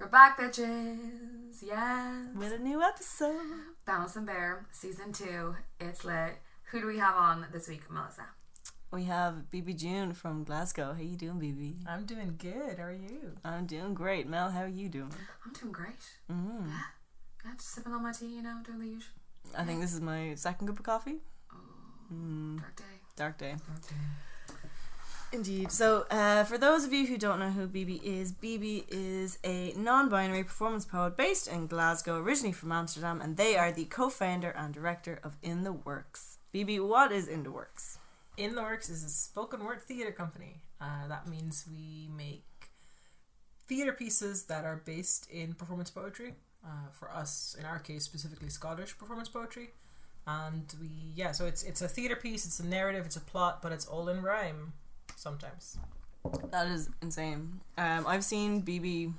We're back, bitches. Yes. With a new episode. Boundless and Bare, Season 2. It's lit. Who do we have on this week, Melissa? We have Bibi June from Glasgow. How you doing, Bibi? I'm doing good. How are you? I'm doing great. Mel, how are you doing? I'm doing great. Mm. Yeah, just sipping on my tea, you know, doing the usual. I think this is my second cup of coffee. Oh, Dark day. Indeed. So, for those of you who don't know who Bibi is a non-binary performance poet based in Glasgow, originally from Amsterdam, and they are the co-founder and director of In the Works. Bibi, what is In the Works? In the Works is a spoken word theatre company. That means we make theatre pieces that are based in performance poetry. For us, in our case, specifically Scottish performance poetry. And so it's a theatre piece, it's a narrative, it's a plot, but it's all in rhyme sometimes. That is insane. I've seen Bibi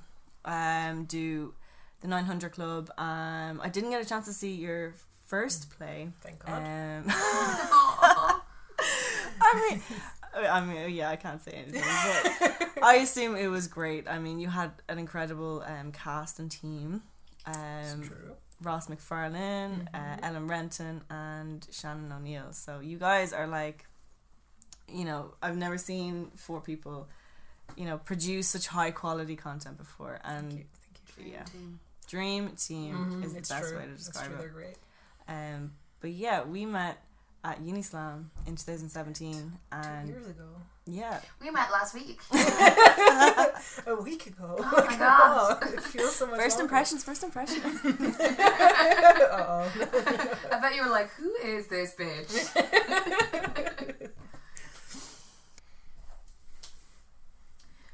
do the 900 Club. I didn't get a chance to see your first play. Thank God. I mean, yeah, I can't say anything, but I assume it was great. I mean, you had an incredible cast and team. It's true. Ross McFarlane, Ellen Renton, and Shannon O'Neill. So you guys are like, you know, I've never seen four people, you know, produce such high quality content before. And Thank you. Yeah, dream team is the best way to describe it. They're great. But yeah, we met at UniSlam in 2017, and 2 years ago. Yeah, we met last week. A week ago. Oh my God, it feels so much. First impressions. Uh-oh. I bet you were like, "Who is this bitch?"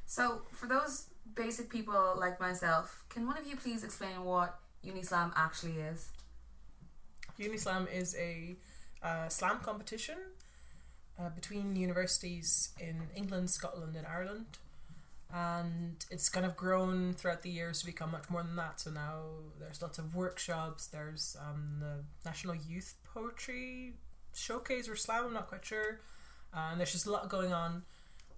So, for those basic people like myself, can one of you please explain what UniSlam actually is? UniSlam is a slam competition between universities in England, Scotland and Ireland, and it's kind of grown throughout the years to become much more than that. So now there's lots of workshops, there's the National Youth Poetry Showcase or Slam, I'm not quite sure, and there's just a lot going on,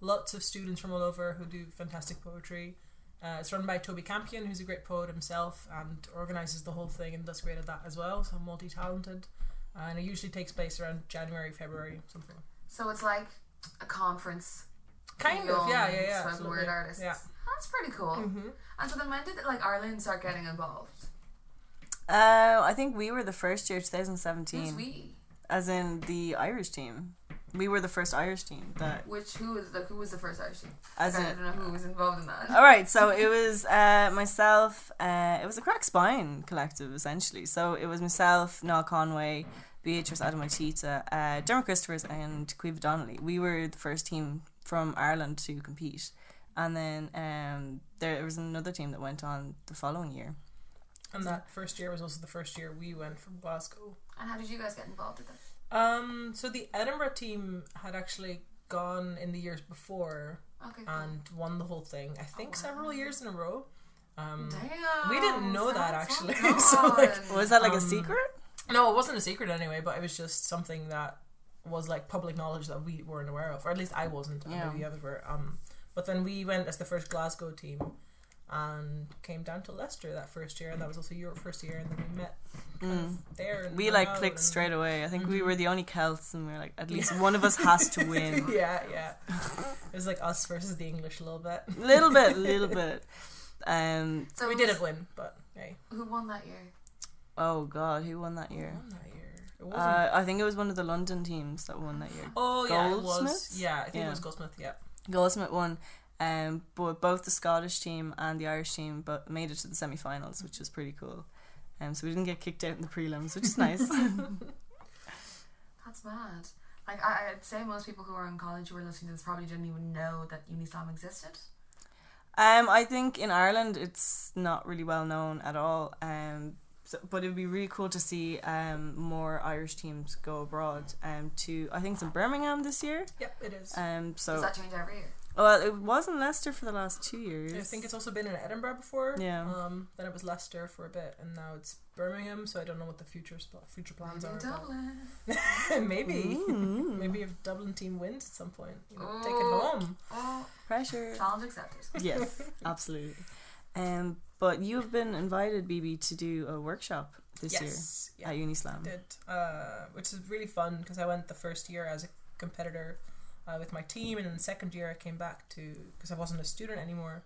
lots of students from all over who do fantastic poetry. It's run by Toby Campion, who's a great poet himself and organises the whole thing and does great at that as well, so multi-talented. And it usually takes place around January, February, something. So it's like a conference. Kind of, yeah. Spoken word artists. Yeah. That's pretty cool. Mm-hmm. And so then when did Ireland start getting involved? I think we were the first year, 2017. Who's we? As in the Irish team. We were the first Irish team. Who was the first Irish team? I don't know who was involved in that. All right, so it was myself. It was a Crack Spine collective essentially. So it was myself, Nile Conway, Beatrice Adamantita, Dermot Christophers, and Cueva Donnelly. We were the first team from Ireland to compete, and then there was another team that went on the following year. And that first year was also the first year we went from Glasgow. And how did you guys get involved with that? So the Edinburgh team had actually gone in the years before and won the whole thing, I think, several years in a row. Damn, we didn't know that actually. So was that a secret? No, it wasn't a secret anyway, but it was just something that was public knowledge that we weren't aware of, or at least I wasn't. Yeah. Maybe others were. But then we went as the first Glasgow team and came down to Leicester that first year, and that was also your first year, and then we met there. We clicked straight away. I think we were the only Celts, and we were like, at least one of us has to win. yeah. It was us versus the English a little bit. Little bit. So we didn't win, but hey. Who won that year? Oh God, who won that year? It wasn't. I think it was one of the London teams that won that year. Oh yeah, Goldsmith? It was. Yeah, I think it was Goldsmith. Yeah, Goldsmith won. But both the Scottish team and the Irish team made it to the semi-finals, which was pretty cool. So we didn't get kicked out in the prelims, which is nice. That's mad. I'd say most people who are in college who were listening to this probably didn't even know that UniSlam existed. I think in Ireland it's not really well known at all. But it'd be really cool to see more Irish teams go abroad. To I think it's in Birmingham this year. Yep, it is. So does that change every year? Well, it was in Leicester for the last 2 years. I think it's also been in Edinburgh before. Yeah. Then it was Leicester for a bit, and now it's Birmingham. So I don't know what the future plans are. Dublin. Maybe. Mm. Maybe if Dublin team wins at some point, take it home. Pressure. Challenge accepted. Yes, absolutely. But you've been invited, Bibi, to do a workshop this year at UniSlam. I did, which is really fun because I went the first year as a competitor with my team, and in the second year I came back to, because I wasn't a student anymore,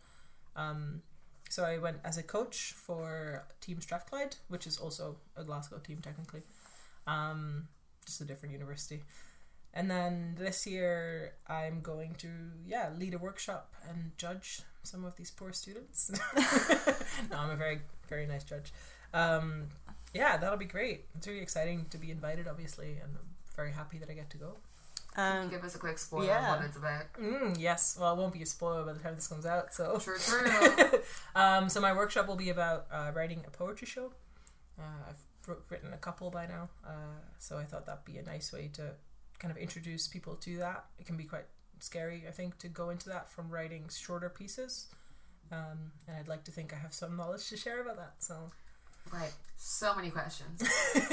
so I went as a coach for Team Strathclyde, which is also a Glasgow team technically, just a different university. And then this year I'm going to lead a workshop and judge some of these poor students. No, I'm a very, very nice judge. That'll be great. It's really exciting to be invited, obviously, and I'm very happy that I get to go. Can you give us a quick spoiler on what it's about? Yes, well, it won't be a spoiler by the time this comes out, so... True. So my workshop will be about writing a poetry show. I've written a couple by now, so I thought that'd be a nice way to kind of introduce people to that. It can be quite scary, I think, to go into that from writing shorter pieces, and I'd like to think I have some knowledge to share about that, so... Right, so many questions.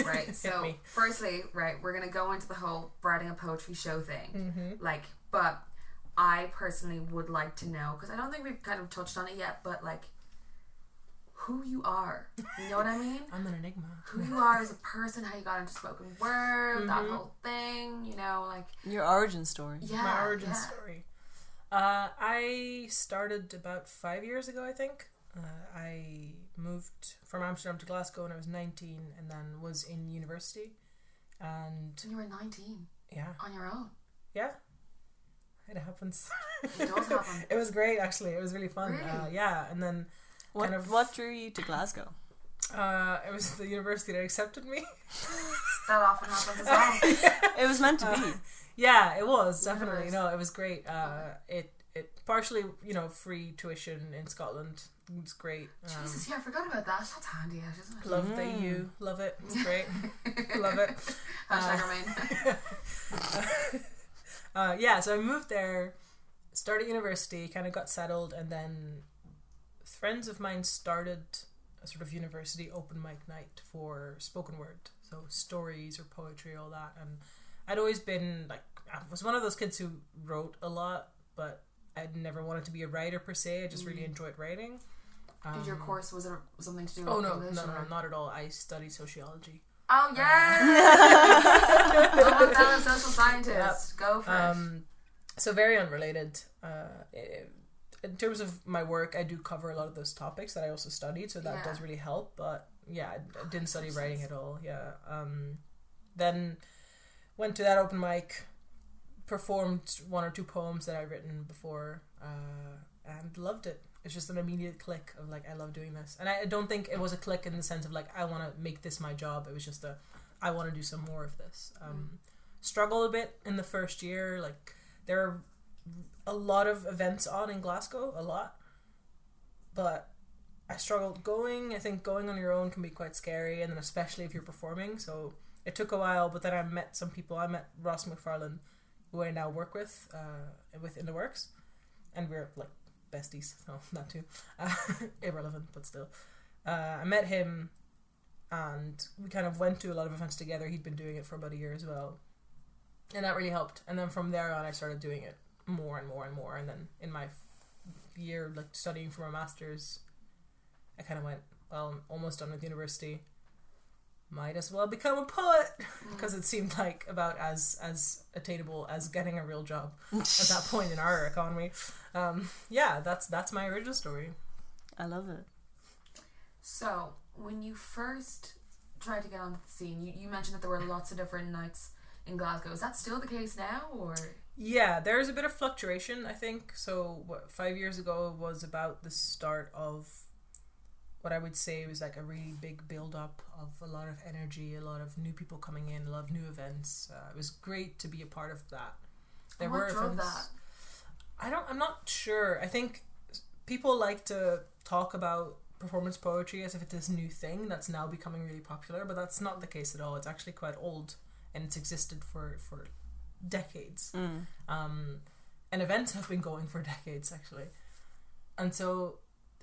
Right, so firstly, we're going to go into the whole writing a poetry show thing. Mm-hmm. But I personally would like to know, because I don't think we've kind of touched on it yet, but who you are. You know what I mean? I'm an enigma. Who you are as a person, how you got into spoken word, mm-hmm. that whole thing, your origin story. Yeah. My origin story. I started about 5 years ago, I think. I moved from Amsterdam to Glasgow when I was 19, and then was in university. And you were 19? Yeah. On your own? Yeah. It happens. It does happen. It was great, actually. It was really fun. Really? And then... What drew you to Glasgow? It was the university that accepted me. That often happens as well. It was meant to be. Yeah, it was, definitely. Universe. No, it was great. It partially, free tuition in Scotland. It's great. Jesus, I forgot about that. That's handy, isn't it? Love the EU. Love it. It's great. Love it. Hashtag remain. So I moved there, started university, kind of got settled, and then friends of mine started a sort of university open mic night for spoken word. So stories or poetry, all that. And I'd always been, I was one of those kids who wrote a lot, but I'd never wanted to be a writer per se. I just really enjoyed writing. Did your course, was it something to do with English? No, not at all. I studied sociology. Oh, yes! I'm a fellow social scientist. Yep. Go for it. So very unrelated. In terms of my work, I do cover a lot of those topics that I also studied, so that does really help. But I didn't study writing at all. Yeah. Then went to that open mic, performed one or two poems that I'd written before, and loved it. It's just an immediate click of I love doing this. And I don't think it was a click in the sense of I want to make this my job. It was just I want to do some more of this. Struggled a bit in the first year. There are a lot of events on in Glasgow, a lot. But I struggled going. I think going on your own can be quite scary, and then especially if you're performing. So it took a while, but then I met some people. I met Ross McFarlane, who I now work with In the Works, and we're besties, so not too irrelevant, but still. I met him, and we kind of went to a lot of events together. He'd been doing it for about a year as well, and that really helped. And then from there on, I started doing it more and more and more, and then in my year, studying for my master's, I kind of went, well, I'm almost done with university. Might as well become a poet, because it seemed about as attainable as getting a real job at that point in our economy. That's my original story. I love it. So when you first tried to get on the scene, you mentioned that there were lots of different nights in Glasgow. Is that still the case now, or? Yeah, there is a bit of fluctuation, I think. So 5 years ago was about the start of what I would say was a really big build-up of a lot of energy, a lot of new people coming in, a lot of new events. It was great to be a part of that. There were events. That? I'm not sure. I think people like to talk about performance poetry as if it's this new thing that's now becoming really popular, but that's not the case at all. It's actually quite old, and it's existed for decades. And events have been going for decades, actually. And so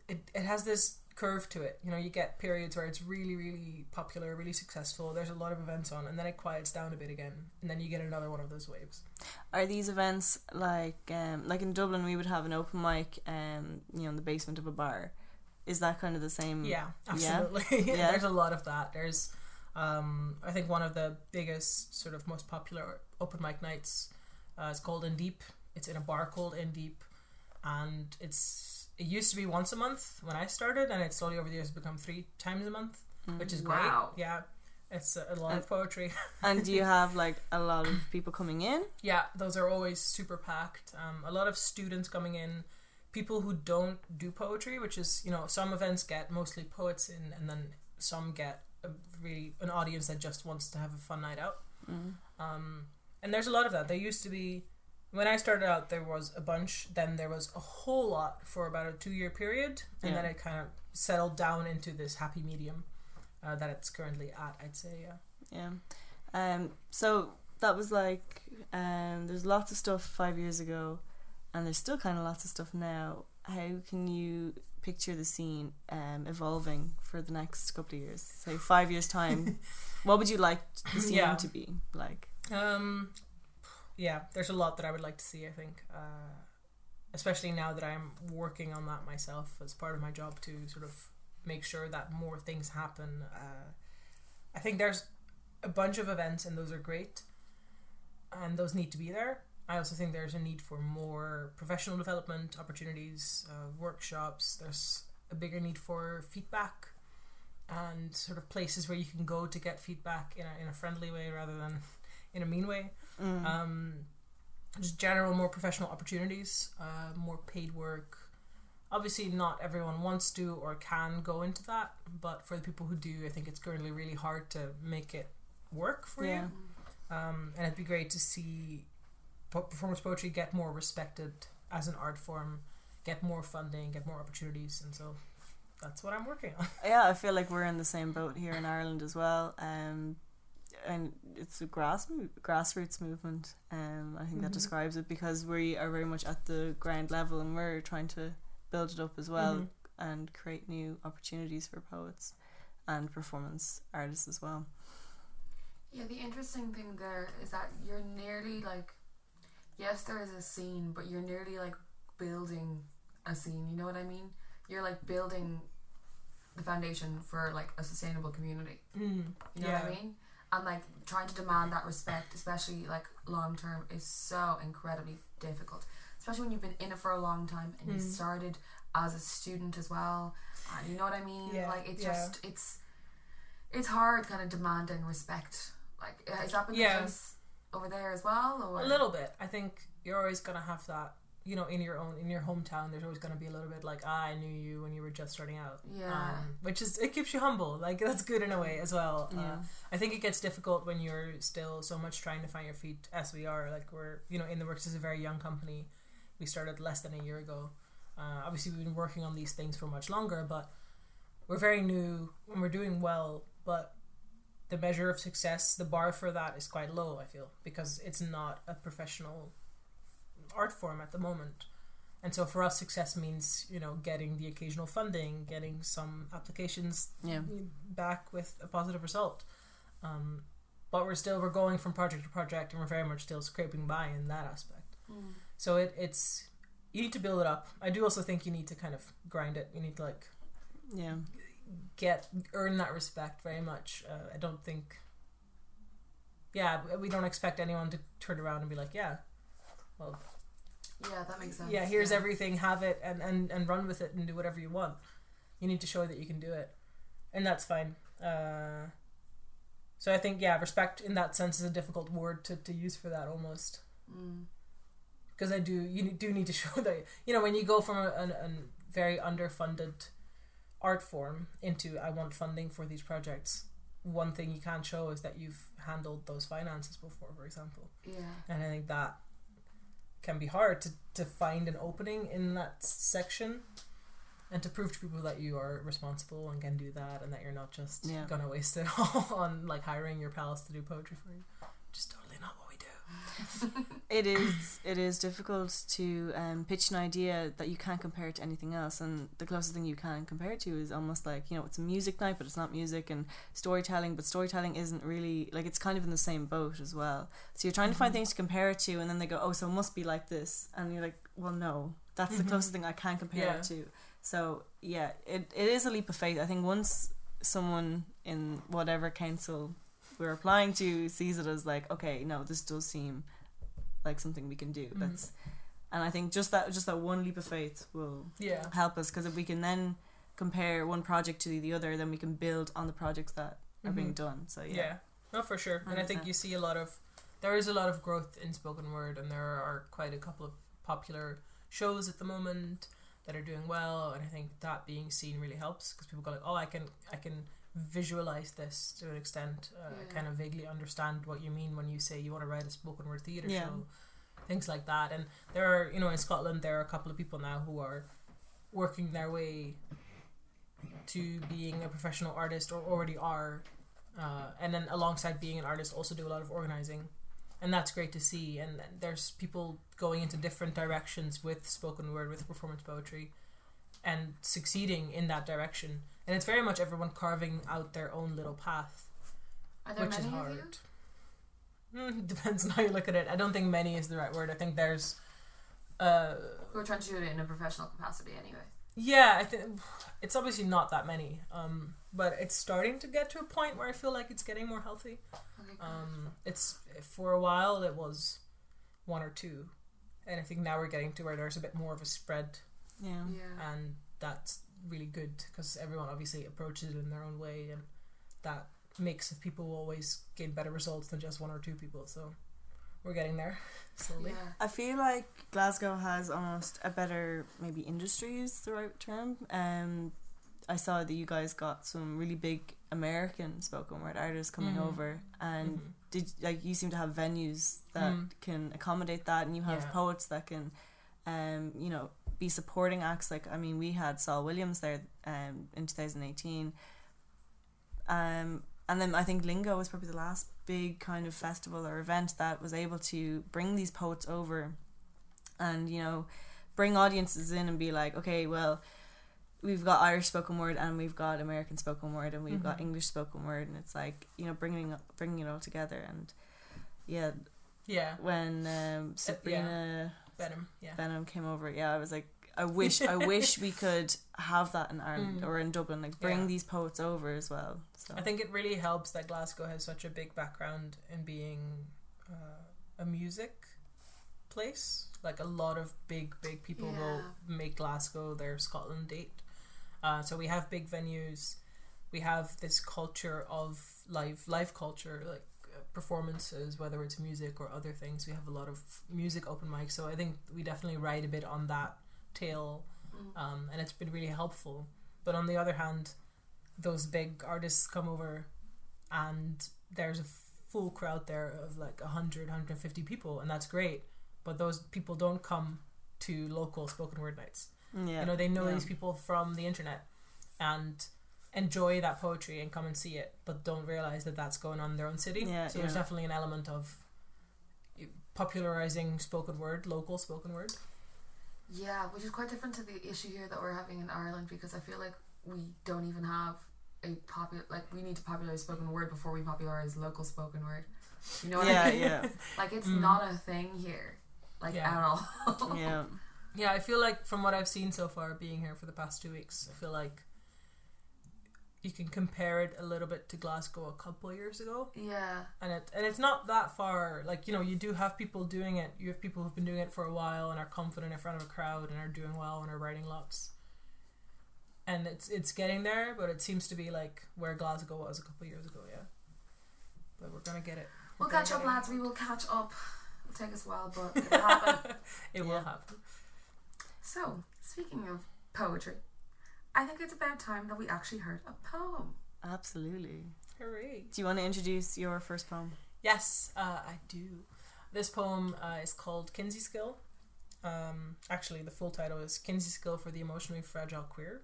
it has this curve to it. You get periods where it's really, really popular, really successful. There's a lot of events on, and then it quiets down a bit again, and then you get another one of those waves. Are these events in Dublin? We would have an open mic, in the basement of a bar, Is that kind of the same? Yeah, absolutely. Yeah? There's a lot of that. There's, I think one of the biggest, sort of most popular open mic nights is called In Deep. It's in a bar called In Deep. And it used to be once a month when I started, and it slowly over the years become 3 times a month, which is great. Wow. Yeah. It's a lot of poetry. And do you have like a lot of people coming in? Yeah, those are always super packed. A lot of students coming in, people who don't do poetry, which is, you know, some events get mostly poets in, and then some get an audience that just wants to have a fun night out. And there's a lot of that. There used to be, when I started out, there was a bunch, then there was a whole lot for about a 2-year period, and then it kind of settled down into this happy medium that it's currently at, I'd say. So that was like, there's lots of stuff 5 years ago, and there's still kind of lots of stuff now. How can you picture the scene evolving for the next couple of years, say 5 years time? What would you like the scene to be like? Yeah, there's a lot that I would like to see, I think, especially now that I'm working on that myself as part of my job to sort of make sure that more things happen. I think there's a bunch of events, and those are great, and those need to be there. I also think there's a need for more professional development opportunities, workshops. There's a bigger need for feedback and sort of places where you can go to get feedback in a friendly way rather than in a mean way. Just general more professional opportunities, more paid work. Obviously not everyone wants to or can go into that, but for the people who do, I think it's currently really hard to make it work for you. And it'd be great to see performance poetry get more respected as an art form, get more funding, get more opportunities, and so that's what I'm working on. Yeah, I feel like we're in the same boat here in Ireland as well. And it's a grassroots movement. I think that describes it, because we are very much at the ground level, and we're trying to build it up as well and create new opportunities for poets and performance artists as well. Yeah, the interesting thing there is that you're nearly like, yes, there is a scene, but you're nearly like building a scene, you know what I mean? You're like building the foundation for like a sustainable community. You know what I mean? And like trying to demand that respect, especially like long term, is so incredibly difficult, especially when you've been in it for a long time and you started as a student as well, and you know what I mean? Like it just it's hard kind of demanding respect. Like, has that been the case over there as well, or? A little bit. I think you're always gonna have that, you know, in your hometown. There's always gonna be a little bit like, I knew you when you were just starting out. Which is, it keeps you humble. Like, that's good in a way as well. I think it gets difficult when you're still so much trying to find your feet, as we are. Like, we're, you know, In the Works is a very young company. We started less than a year ago. Obviously we've been working on these things for much longer, but we're very new and we're doing well, but the measure of success, the bar for that is quite low, I feel, because it's not a professional art form at the moment. And so for us, success means, you know, getting the occasional funding, getting some applications back with a positive result. But we're going from project to project, and we're very much still scraping by in that aspect. So it's, you need to build it up. I do also think you need to kind of grind it. You need to like earn that respect very much. I don't think we don't expect anyone to turn around and be like, that makes sense, here's everything, have it and run with it and do whatever you want. You need to show that you can do it, and that's fine. So I think respect in that sense is a difficult word to use for that almost, because you do need to show that, you know, when you go from a very underfunded art form into I want funding for these projects, one thing you can't show is that you've handled those finances before, for example. And I think that can be hard to find an opening in that section, and to prove to people that you are responsible and can do that, and that you're not just gonna waste it all on like hiring your pals to do poetry for you, which is totally not what we do. It is difficult to pitch an idea that you can't compare to anything else, and the closest thing you can compare it to is almost like, you know, it's a music night but it's not music, and storytelling but storytelling isn't really, like, it's kind of in the same boat as well. So you're trying to find things to compare it to, and then they go, oh, so it must be like this, and you're like, well, no, that's the closest thing I can compare it to. So yeah, it is a leap of faith. I think once someone in whatever council we're applying to sees it as like, okay, no, this does seem like something we can do. Mm-hmm. And I think just that one leap of faith will help us, because if we can then compare one project to the other, then we can build on the projects that are being done. So no, for sure. 100%. And I think you see there is a lot of growth in spoken word, and there are quite a couple of popular shows at the moment that are doing well, and I think that being seen really helps, because people go like, oh, I can visualize this to an extent. I kind of vaguely understand what you mean when you say you want to write a spoken word theatre show, things like that. And there are, in Scotland there are a couple of people now who are working their way to being a professional artist, or already are, and then alongside being an artist also do a lot of organising, and that's great to see. And there's people going into different directions with spoken word, with performance poetry, and succeeding in that direction. And it's very much everyone carving out their own little path, which is hard. Depends on how you look at it. I don't think many is the right word. I think there's... we're trying to do it in a professional capacity anyway. Yeah, I think it's obviously not that many, but it's starting to get to a point where I feel like it's getting more healthy. It's for a while it was one or two, and I think now we're getting to where there's a bit more of a spread. Yeah. And that's really good, because everyone obviously approaches it in their own way, and that mix of people will always gain better results than just one or two people. So we're getting there slowly. Yeah. I feel like Glasgow has almost a better, maybe industry is the right term. I saw that you guys got some really big American spoken word artists coming over, and you seem to have venues that can accommodate that, and you have poets that can, be supporting acts. Like, I mean, we had Saul Williams there in 2018. And then I think Lingo was probably the last big kind of festival or event that was able to bring these poets over and, bring audiences in and be like, okay, well, we've got Irish spoken word and we've got American spoken word and we've got English spoken word, and it's like, bringing it all together. And when Sabrina Benham came over, I was like, I wish we could have that in Ireland or in Dublin, like bring these poets over as well. So I think it really helps that Glasgow has such a big background in being a music place. Like a lot of big people will make Glasgow their Scotland date. So we have big venues. We have this culture of live culture, like performances, whether it's music or other things. We have a lot of music open mics. So I think we definitely ride a bit on that tale, and it's been really helpful. But on the other hand, those big artists come over and there's a full crowd there of like 100-150 people, and that's great, but those people don't come to local spoken word nights. They know these people from the internet and enjoy that poetry and come and see it, but don't realize that that's going on in their own city. There's definitely an element of popularizing spoken word, local spoken word. Yeah, which is quite different to the issue here that we're having in Ireland, because I feel like we don't even have a we need to popularize spoken word before we popularize local spoken word. You know what I mean? Yeah. Like, it's not a thing here, at all. Yeah, I feel like from what I've seen so far, being here for the past 2 weeks, I feel like you can compare it a little bit to Glasgow a couple of years ago. Yeah. And it's not that far. Like, you do have people doing it. You have people who've been doing it for a while and are confident in front of a crowd and are doing well and are writing lots. And it's getting there, but it seems to be like where Glasgow was a couple of years ago, But we're going to get it. We'll catch up, lads. We will catch up. It'll take us a while, but it'll happen. It will happen. So, speaking of poetry, I think it's about time that we actually heard a poem. Absolutely. Hooray. Do you want to introduce your first poem? Yes, I do. This poem is called Kinsey Scale. Actually, the full title is Kinsey Scale for the Emotionally Fragile Queer.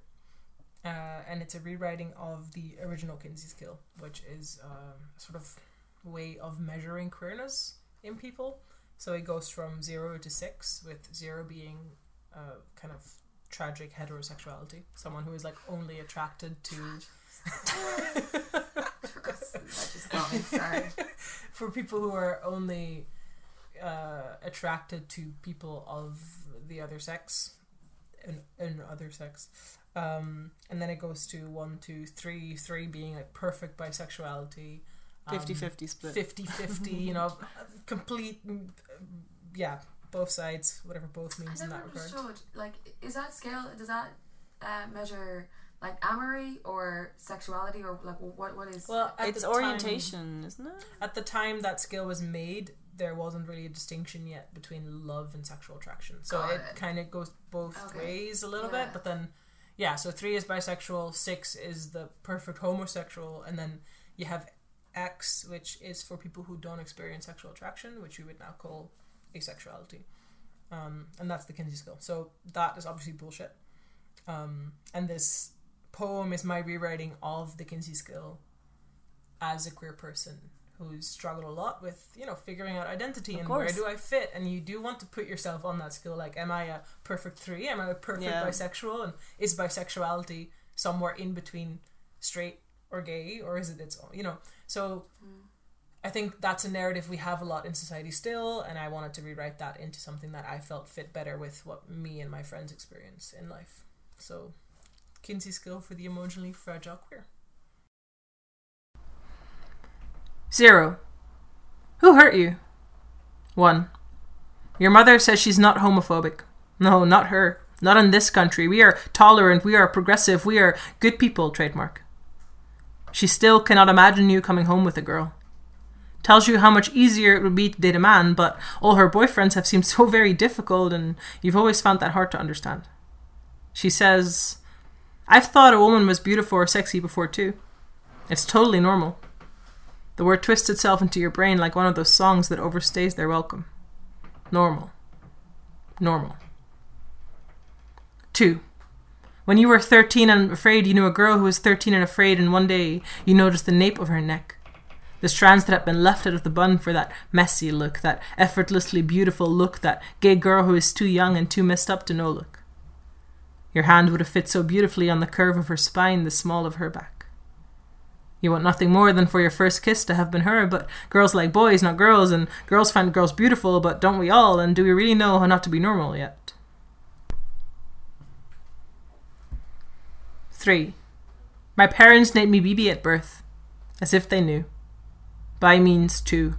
And it's a rewriting of the original Kinsey Scale, which is a sort of way of measuring queerness in people. So it goes from 0 to 6, with 0 being kind of tragic heterosexuality, someone who is like only attracted to for people who are only attracted to people of the other sex, in other sex. And then it goes to 1, 2, 3, 3 being like perfect bisexuality. 50-50 split. 50-50, you know, complete, yeah, both sides, whatever both means in that regard. Like, is that scale, does that measure like amory or sexuality or like what is... Well, it's orientation, isn't it? At the time that scale was made, there wasn't really a distinction yet between love and sexual attraction. So it kind of goes both ways a little bit, but then, yeah, so 3 is bisexual, 6 is the perfect homosexual, and then you have X, which is for people who don't experience sexual attraction, which we would now call asexuality. And that's the Kinsey Scale. So that is obviously bullshit. And this poem is my rewriting of the Kinsey Scale as a queer person who's struggled a lot with, you know, figuring out identity and where do I fit? And you do want to put yourself on that scale. Like, am I a perfect 3? Am I a perfect bisexual? And is bisexuality somewhere in between straight or gay, or is it its own, you know? So I think that's a narrative we have a lot in society still, and I wanted to rewrite that into something that I felt fit better with what me and my friends experience in life. So Kinsey Scale for the emotionally fragile queer. 0. Who hurt you? 1. Your mother says she's not homophobic. No, not her. Not in this country. We are tolerant, we are progressive, we are good people, trademark. She still cannot imagine you coming home with a girl. Tells you how much easier it would be to date a man, but all her boyfriends have seemed so very difficult and you've always found that hard to understand. She says, I've thought a woman was beautiful or sexy before too. It's totally normal. The word twists itself into your brain like one of those songs that overstays their welcome. Normal. Normal. 2. When you were 13 and afraid, you knew a girl who was 13 and afraid, and one day you noticed the nape of her neck. The strands that had been left out of the bun for that messy look, that effortlessly beautiful look, that gay girl who is too young and too messed up to know look. Your hand would have fit so beautifully on the curve of her spine, the small of her back. You want nothing more than for your first kiss to have been her, but girls like boys, not girls, and girls find girls beautiful, but don't we all, and do we really know how not to be normal yet? 3. My parents named me Bibi at birth, as if they knew. Bi means two.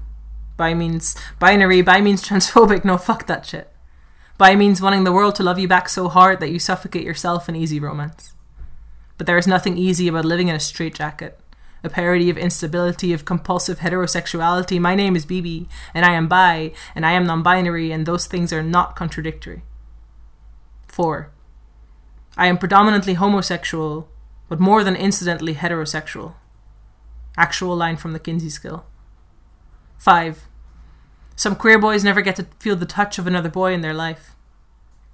Bi means binary. Bi means transphobic. No, fuck that shit. Bi means wanting the world to love you back so hard that you suffocate yourself in easy romance. But there is nothing easy about living in a straitjacket, a parody of instability, of compulsive heterosexuality. My name is Bibi, and I am bi, and I am non-binary, and those things are not contradictory. 4. I am predominantly homosexual, but more than incidentally heterosexual. Actual line from the Kinsey Scale. 5. Some queer boys never get to feel the touch of another boy in their life.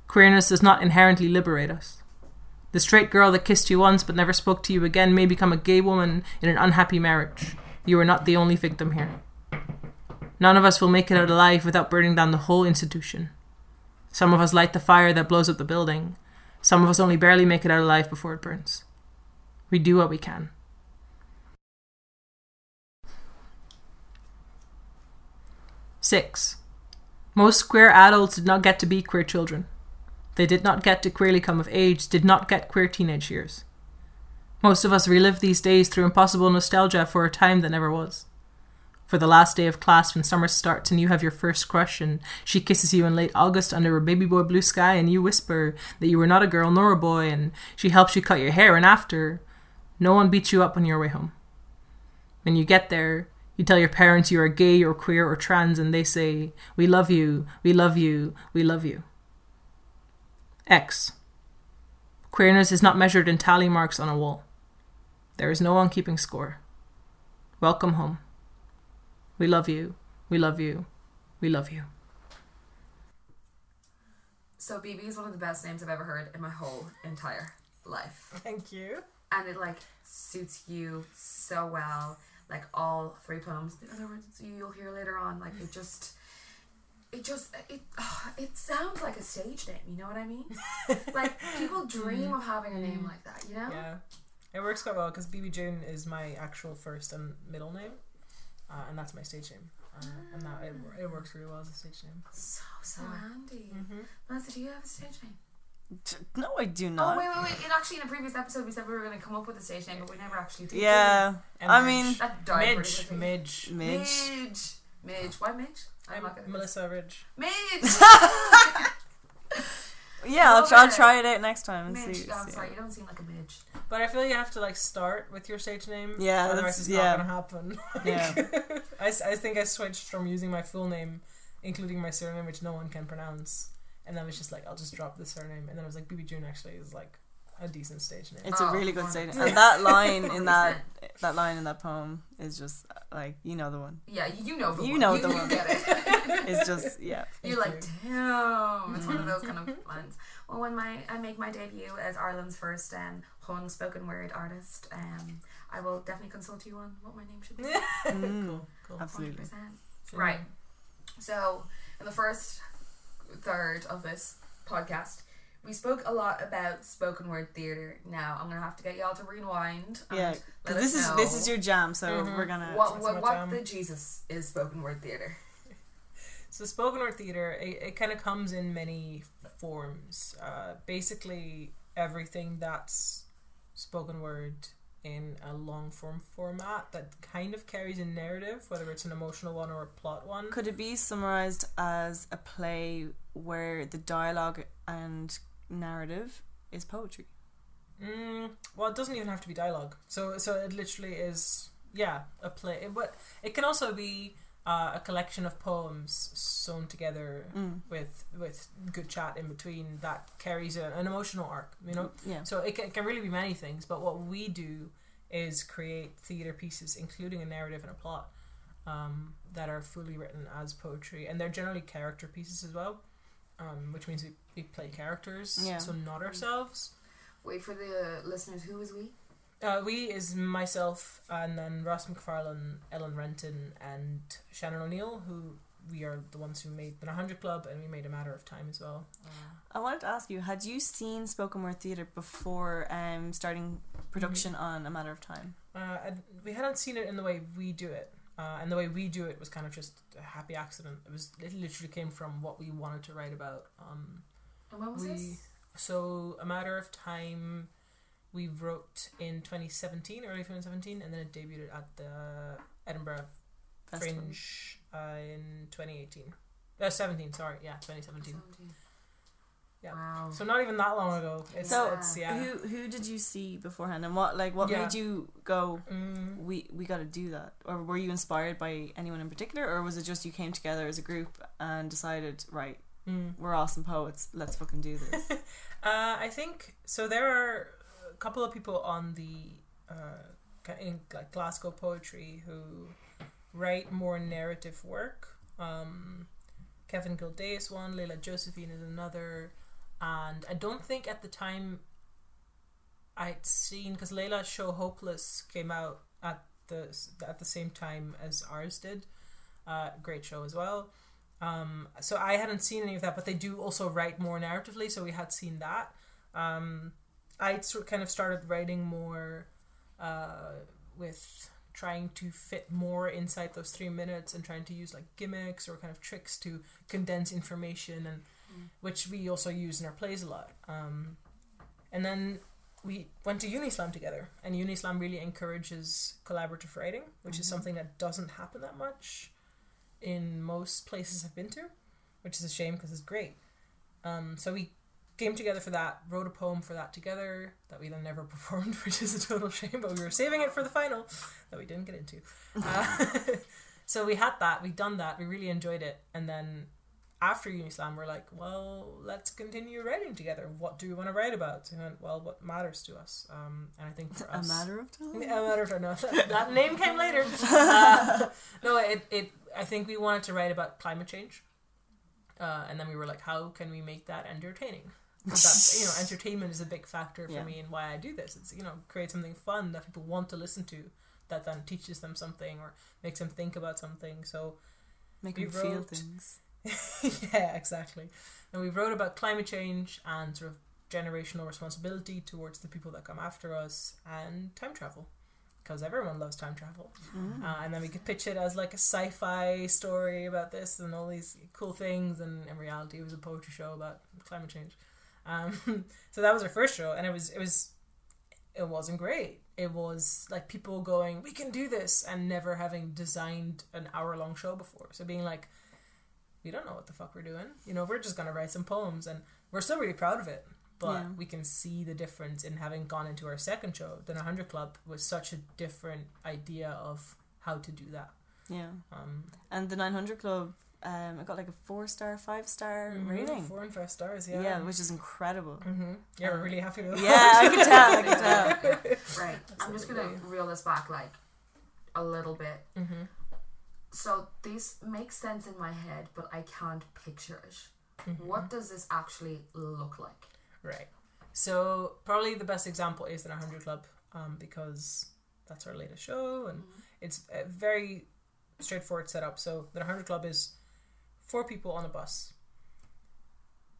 Queerness does not inherently liberate us. The straight girl that kissed you once but never spoke to you again may become a gay woman in an unhappy marriage. You are not the only victim here. None of us will make it out alive without burning down the whole institution. Some of us light the fire that blows up the building. Some of us only barely make it out alive before it burns. We do what we can. 6. Most queer adults did not get to be queer children. They did not get to queerly come of age, did not get queer teenage years. Most of us relive these days through impossible nostalgia for a time that never was. For the last day of class when summer starts and you have your first crush and she kisses you in late August under a baby boy blue sky and you whisper that you were not a girl nor a boy and she helps you cut your hair and after, no one beats you up on your way home. When you get there, you tell your parents you are gay or queer or trans and they say, we love you, we love you, we love you. X. Queerness is not measured in tally marks on a wall. There is no one keeping score. Welcome home. We love you, we love you, we love you. So Bibi is one of the best names I've ever heard in my whole entire life. Thank you. And it like suits you so well. Like all 3 poems, the other words you'll hear later on, like it sounds like a stage name, you know what I mean? Like people dream of having a name like that, you know? Yeah, it works quite well because Bibi June is my actual first and middle name. And that's my stage name. And now it works really well as a stage name. So handy. Mm-hmm. Melissa, do you have a stage name? No, I do not. Oh, wait. And actually, in a previous episode, we said we were going to come up with a stage name, but we never actually did. Yeah. I mean, Midge. Why Midge? I'm not gonna Melissa Ridge. Midge! Yeah, I'll try it out next time and midge. See. Oh, I'm sorry, you don't seem like a midge. But I feel you have to start with your stage name. Yeah, otherwise it's not going to happen. Yeah. I think I switched from using my full name, including my surname, which no one can pronounce. And then I was just I'll just drop the surname. And then I was Bibi June actually is a decent stage name. It's a really good stage name. And that line in that line in that poem is just you know the one. Yeah, you know the one. You know the one. Get it. It's just You're damn. It's one of those kind of ones. Well, when I make my debut as Ireland's first Hun spoken word artist, I will definitely consult you on what my name should be. Cool. Absolutely. 100%. Right. So in the first third of this podcast, we spoke a lot about spoken word theatre. Now I'm gonna have to get y'all to rewind. Yeah, because this is your jam, so we're gonna what the Jesus is spoken word theatre. So spoken word theatre, it kind of comes in many forms. Basically, everything that's spoken word in a long form format that kind of carries a narrative, whether it's an emotional one or a plot one. Could it be summarised as a play where the dialogue and narrative is poetry? Well, it doesn't even have to be dialogue. So it literally is, a play. But it can also be a collection of poems sewn together with good chat in between that carries an emotional arc, so it can really be many things, but what we do is create theatre pieces including a narrative and a plot that are fully written as poetry, and they're generally character pieces as well, which means we play characters, so not ourselves. Wait for the listeners, who is we? We is myself, and then Ross McFarlane, Ellen Renton, and Shannon O'Neill, who we are the ones who made The 900 Club, and we made A Matter of Time as well. I wanted to ask you, had you seen spoken word theatre before starting production on A Matter of Time? We hadn't seen it in the way we do it. And the way we do it was kind of just a happy accident. It literally came from what we wanted to write about. And when was this? So A Matter of Time, we wrote in 2017, early 2017, and then it debuted at the Edinburgh Fringe in 2018. 2017. Yeah. Wow. So not even that long ago. Who did you see beforehand, and what made you go, we got to do that? Or were you inspired by anyone in particular, or was it just you came together as a group and decided, right, we're awesome poets, let's fucking do this? I think, so there are couple of people on the in Glasgow poetry who write more narrative work. Kevin Gilday is one, Leila Josephine is another, and I don't think at the time I'd seen, because Leila's show Hopeless came out at the same time as ours did. Great show as well. So I hadn't seen any of that, but they do also write more narratively, so we had seen that. I kind of started writing more with trying to fit more inside those 3 minutes and trying to use gimmicks or kind of tricks to condense information, and which we also use in our plays a lot. And then we went to UniSlam together, and UniSlam really encourages collaborative writing, which is something that doesn't happen that much in most places I've been to, which is a shame because it's great. So we came together for that, wrote a poem for that together that we then never performed, which is a total shame, but we were saving it for the final that we didn't get into. So we had that, we'd done that, we really enjoyed it, and then after UniSlam we're let's continue writing together. What do we want to write about? So we went, what matters to us? And I think for us, A Matter of Time. No, that name came later. I think we wanted to write about climate change, and then we were how can we make that entertaining? That's, entertainment is a big factor for me in why I do this. It's, create something fun that people want to listen to, that then teaches them something or makes them think about something. So make them feel things. Yeah, exactly. And we wrote about climate change and sort of generational responsibility towards the people that come after us, and time travel, because everyone loves time travel. And then we could pitch it as a sci-fi story about this and all these cool things, and in reality it was a poetry show about climate change. So that was our first show, and it wasn't great. It was like people going, we can do this, and never having designed an hour-long show before. So being like, we don't know what the fuck we're doing. You know, we're just going to write some poems, and we're still really proud of it. But we can see the difference in having gone into our second show. The 900 Club was such a different idea of how to do that. Yeah. And the 900 Club, I got like a 5-star rating. 4 and 5 stars, yeah. Yeah, which is incredible. Mm-hmm. Yeah, we're really happy with that. Yeah, I could tell. Right. I'm just going to reel this back like a little bit. Mm-hmm. So this makes sense in my head, but I can't picture it. Mm-hmm. What does this actually look like? Right. So probably the best example is the 900 Club, because that's our latest show, and it's a very straightforward setup. So the 900 Club is 4 people on a bus,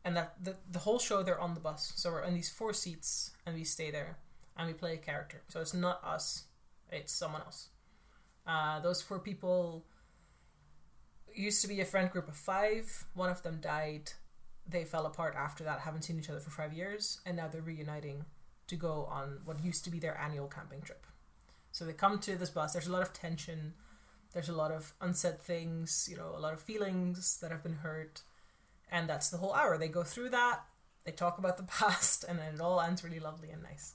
and that the whole show they're on the bus. So we're in these 4 seats, and we stay there, and we play a character. So it's not us, it's someone else. Those 4 people used to be a friend group of 5. One of them died. They fell apart after that, haven't seen each other for 5 years, and now they're reuniting to go on what used to be their annual camping trip. So they come to this bus. There's a lot of tension. There's a lot of unsaid things, you know, a lot of feelings that have been hurt. And that's the whole hour. They go through that. They talk about the past, and then it all ends really lovely and nice.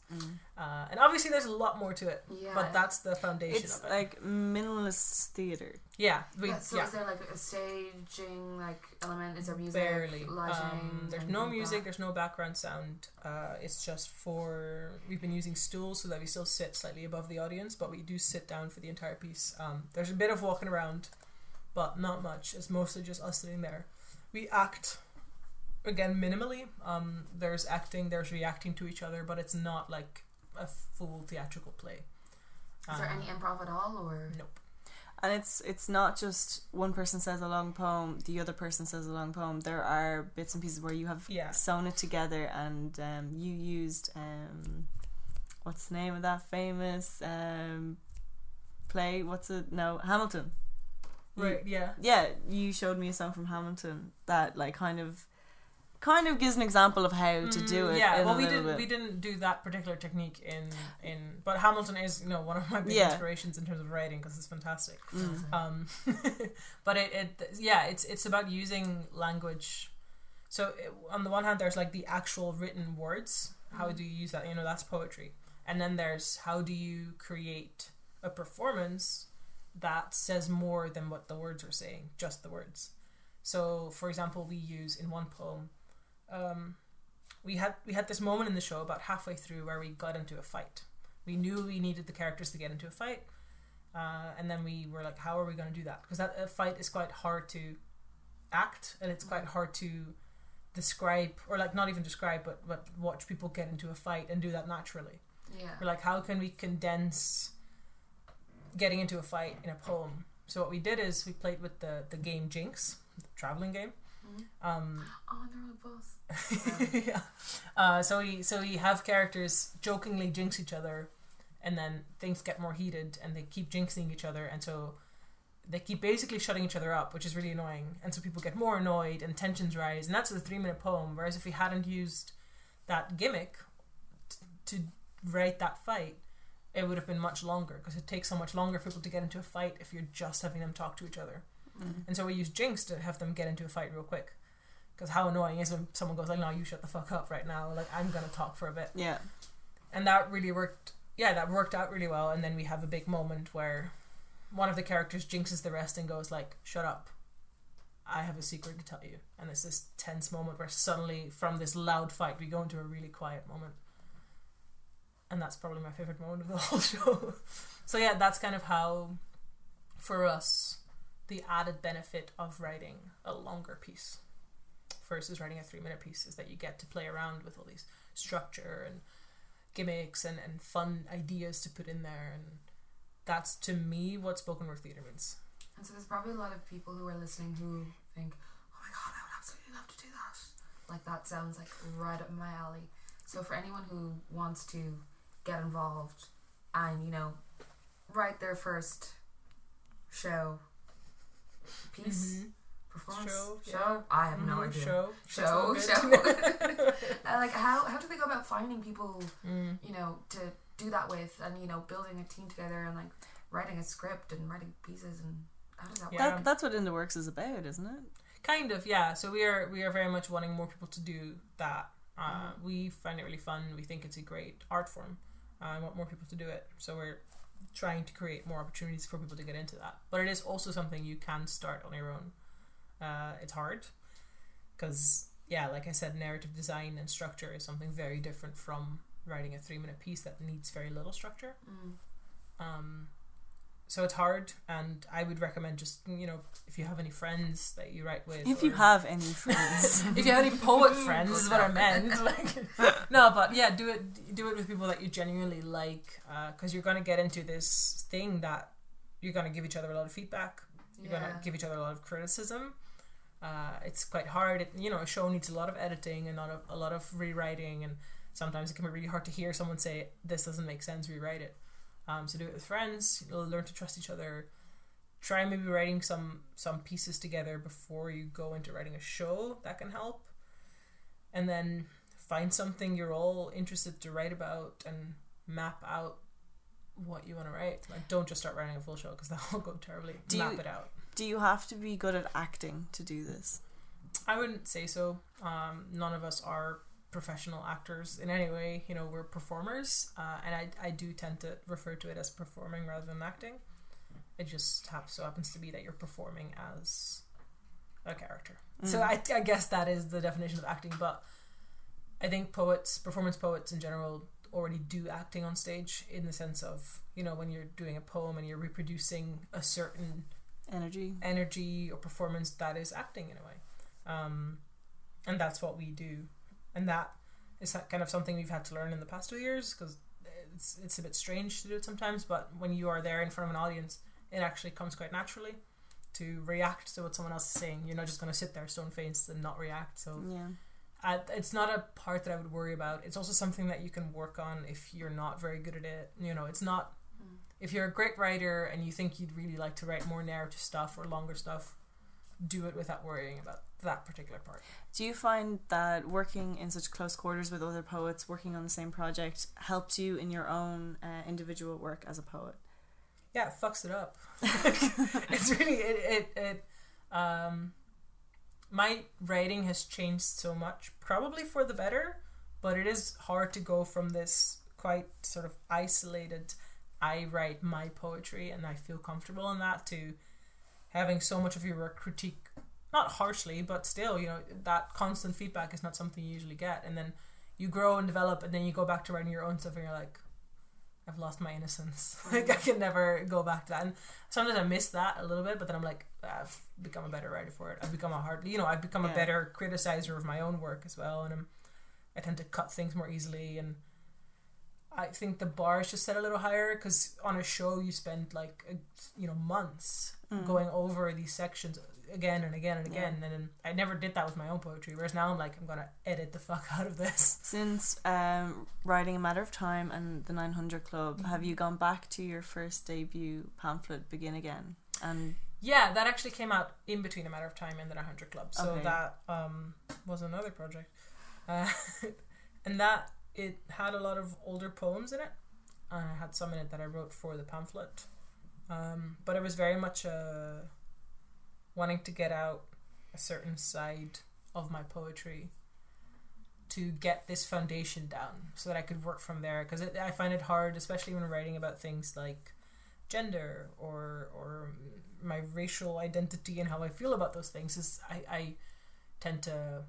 And obviously there's a lot more to it, but that's the foundation of it. It's like minimalist theatre. Is there like a staging like element? Is there music? Barely. There's no music, there's no background sound. It's just we've been using stools so that we still sit slightly above the audience, but we do sit down for the entire piece. There's a bit of walking around, but not much. It's mostly just us sitting there. We act, again, minimally. There's acting, there's reacting to each other, but it's not like a full theatrical play. Is there any improv at all, or nope? And it's not just one person says a long poem, the other person says a long poem. There are bits and pieces where you have sewn it together, and you used what's the name of that famous play? Hamilton. Right. Yeah. You showed me a song from Hamilton that like kind of gives an example of how to do it. Yeah, well, we didn't do that particular technique in but Hamilton is, you know, one of my big inspirations in terms of writing, because it's fantastic. But it's about using language. So on the one hand, there's like the actual written words. How do you use that? You know, that's poetry. And then there's how do you create a performance that says more than what the words are saying, just the words. So, for example, we use in one poem. We had this moment in the show about halfway through where we got into a fight. We knew we needed the characters to get into a fight, and then we were like, how are we going to do that? Because that fight is quite hard to act, and it's quite hard to describe, or like not even describe, but watch people get into a fight and do that naturally. Yeah. We're like, how can we condense getting into a fight in a poem? So what we did is we played with the game Jinx, the traveling game. They're both. So we have characters jokingly jinx each other, and then things get more heated, and they keep jinxing each other, and so they keep basically shutting each other up, which is really annoying. And so people get more annoyed, and tensions rise, and that's the 3-minute poem. Whereas if we hadn't used that gimmick to write that fight, it would have been much longer, because it takes so much longer for people to get into a fight if you're just having them talk to each other. And so we use Jinx to have them get into a fight real quick, because how annoying is when someone goes like, no, you shut the fuck up right now, like I'm gonna talk for a bit. And that really worked. That worked out really well. And then we have a big moment where one of the characters jinxes the rest and goes like, shut up, I have a secret to tell you. And it's this tense moment where suddenly from this loud fight we go into a really quiet moment, and that's probably my favorite moment of the whole show. So that's kind of how, for us, the added benefit of writing a longer piece versus writing a 3-minute piece is that you get to play around with all these structure and gimmicks and fun ideas to put in there. And that's, to me, what spoken word theatre means. And so there's probably a lot of people who are listening who think, oh my god, I would absolutely love to do that. Like, that sounds like right up my alley. So for anyone who wants to get involved and, you know, write their first show piece, Performance? Show? I have no idea. Show. Like, how do they go about finding people, you know, to do that with, and, you know, building a team together and, like, writing a script and writing pieces, and how does that work? That's what In the Works is about, isn't it? Kind of, yeah. So we are very much wanting more people to do that. We find it really fun. We think it's a great art form. I want more people to do it. So we're trying to create more opportunities for people to get into that. But it is also something you can start on your own. It's hard because, like I said, narrative design and structure is something very different from writing a 3-minute piece that needs very little structure. So it's hard, and I would recommend just, you know, if you have any friends that you write with. If you have any friends. If you have any poet friends, is what I meant. No, but yeah, do it with people that you genuinely like, because you're going to get into this thing that you're going to give each other a lot of feedback. You're going to give each other a lot of criticism. It's quite hard. A show needs a lot of editing and a lot of rewriting, and sometimes it can be really hard to hear someone say, this doesn't make sense, rewrite it. So do it with friends. You'll learn to trust each other. Try maybe writing some pieces together before you go into writing a show. That can help. And then find something you're all interested to write about and map out what you want to write. Like, don't just start writing a full show because that will go terribly. Map it out. Do you have to be good at acting to do this? I wouldn't say so. None of us are professional actors in any way, we're performers, and I do tend to refer to it as performing rather than acting. It just happens to be that you're performing as a character. So I guess that is the definition of acting, but I think performance poets in general already do acting on stage, in the sense of, when you're doing a poem and you're reproducing a certain energy or performance, that is acting in a way, and that's what we do. And that is kind of something we've had to learn in the past 2 years, because it's a bit strange to do it sometimes, but when you are there in front of an audience, it actually comes quite naturally to react to what someone else is saying. You're not just going to sit there stone-faced and not react. So it's not a part that I would worry about. It's also something that you can work on if you're not very good at it. It's not... If you're a great writer and you think you'd really like to write more narrative stuff or longer stuff, do it without worrying about that particular part. Do you find that working in such close quarters with other poets, working on the same project, helps you in your own individual work as a poet? Yeah, it fucks it up. It's really my writing has changed so much, probably for the better, but it is hard to go from this quite sort of isolated, I write my poetry and I feel comfortable in that, to having so much of your work critique, not harshly, but still, that constant feedback is not something you usually get. And then you grow and develop, and then you go back to writing your own stuff and you're like, I've lost my innocence. Like, I can never go back to that. And sometimes I miss that a little bit, but then I'm like, I've become a better writer for it. I've become a better criticizer of my own work as well. And I tend to cut things more easily. And I think the bar is just set a little higher, because on a show you spend months going over these sections again and again and again, and then I never did that with my own poetry, whereas now I'm like, I'm gonna edit the fuck out of this. Since writing A Matter of Time and The 900 Club, have you gone back to your first debut pamphlet, Begin Again? And that actually came out in between A Matter of Time and The 900 Club, so that was another project, and that it had a lot of older poems in it, and I had some in it that I wrote for the pamphlet, but it was very much wanting to get out a certain side of my poetry, to get this foundation down so that I could work from there, because I find it hard, especially when writing about things like gender or my racial identity and how I feel about those things, is I tend to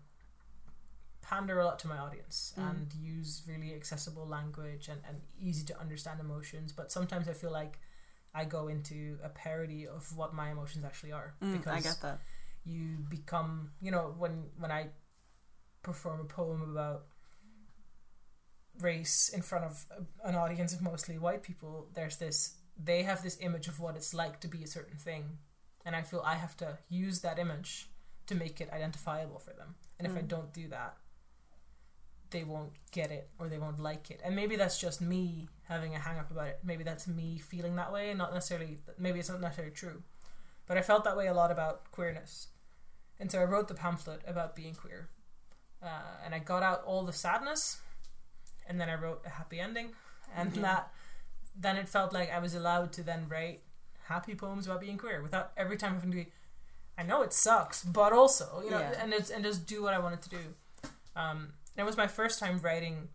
pander a lot to my audience and use really accessible language and easy to understand emotions, but sometimes I feel like I go into a parody of what my emotions actually are, because I get that. You become, when I perform a poem about race in front of an audience of mostly white people, they have this image of what it's like to be a certain thing, and I feel I have to use that image to make it identifiable for them, and if I don't do that, they won't get it or they won't like it. And maybe that's just me having a hang up about it. Maybe that's me feeling that way, and maybe it's not necessarily true. But I felt that way a lot about queerness. And so I wrote the pamphlet about being queer. And I got out all the sadness, and then I wrote a happy ending. And then it felt like I was allowed to then write happy poems about being queer without every time having to be, I know it sucks, but also, you know, and just do what I wanted to do. And it was my first time writing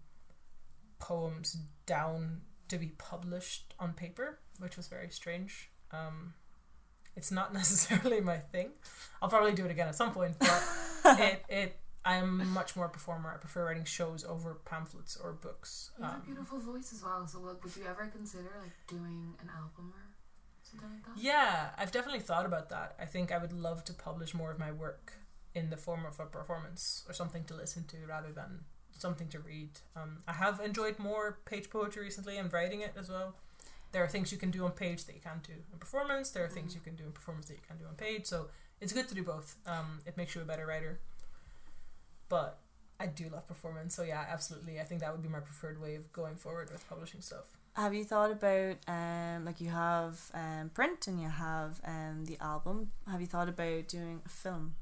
poems down to be published on paper, which was very strange. It's not necessarily my thing. I'll probably do it again at some point, but I'm much more a performer. I prefer writing shows over pamphlets or books. You have a beautiful voice as well, so would you ever consider like doing an album or something like that? Yeah, I've definitely thought about that. I think I would love to publish more of my work in the form of a performance or something to listen to rather than something to read. I have enjoyed more page poetry recently and writing it as well. There are things you can do on page that you can't do in performance. There are things you can do in performance that you can't do on page. So it's good to do both. It makes you a better writer. But I do love performance. So yeah, absolutely. I think that would be my preferred way of going forward with publishing stuff. Have you thought about, like you have print and you have the album. Have you thought about doing a film?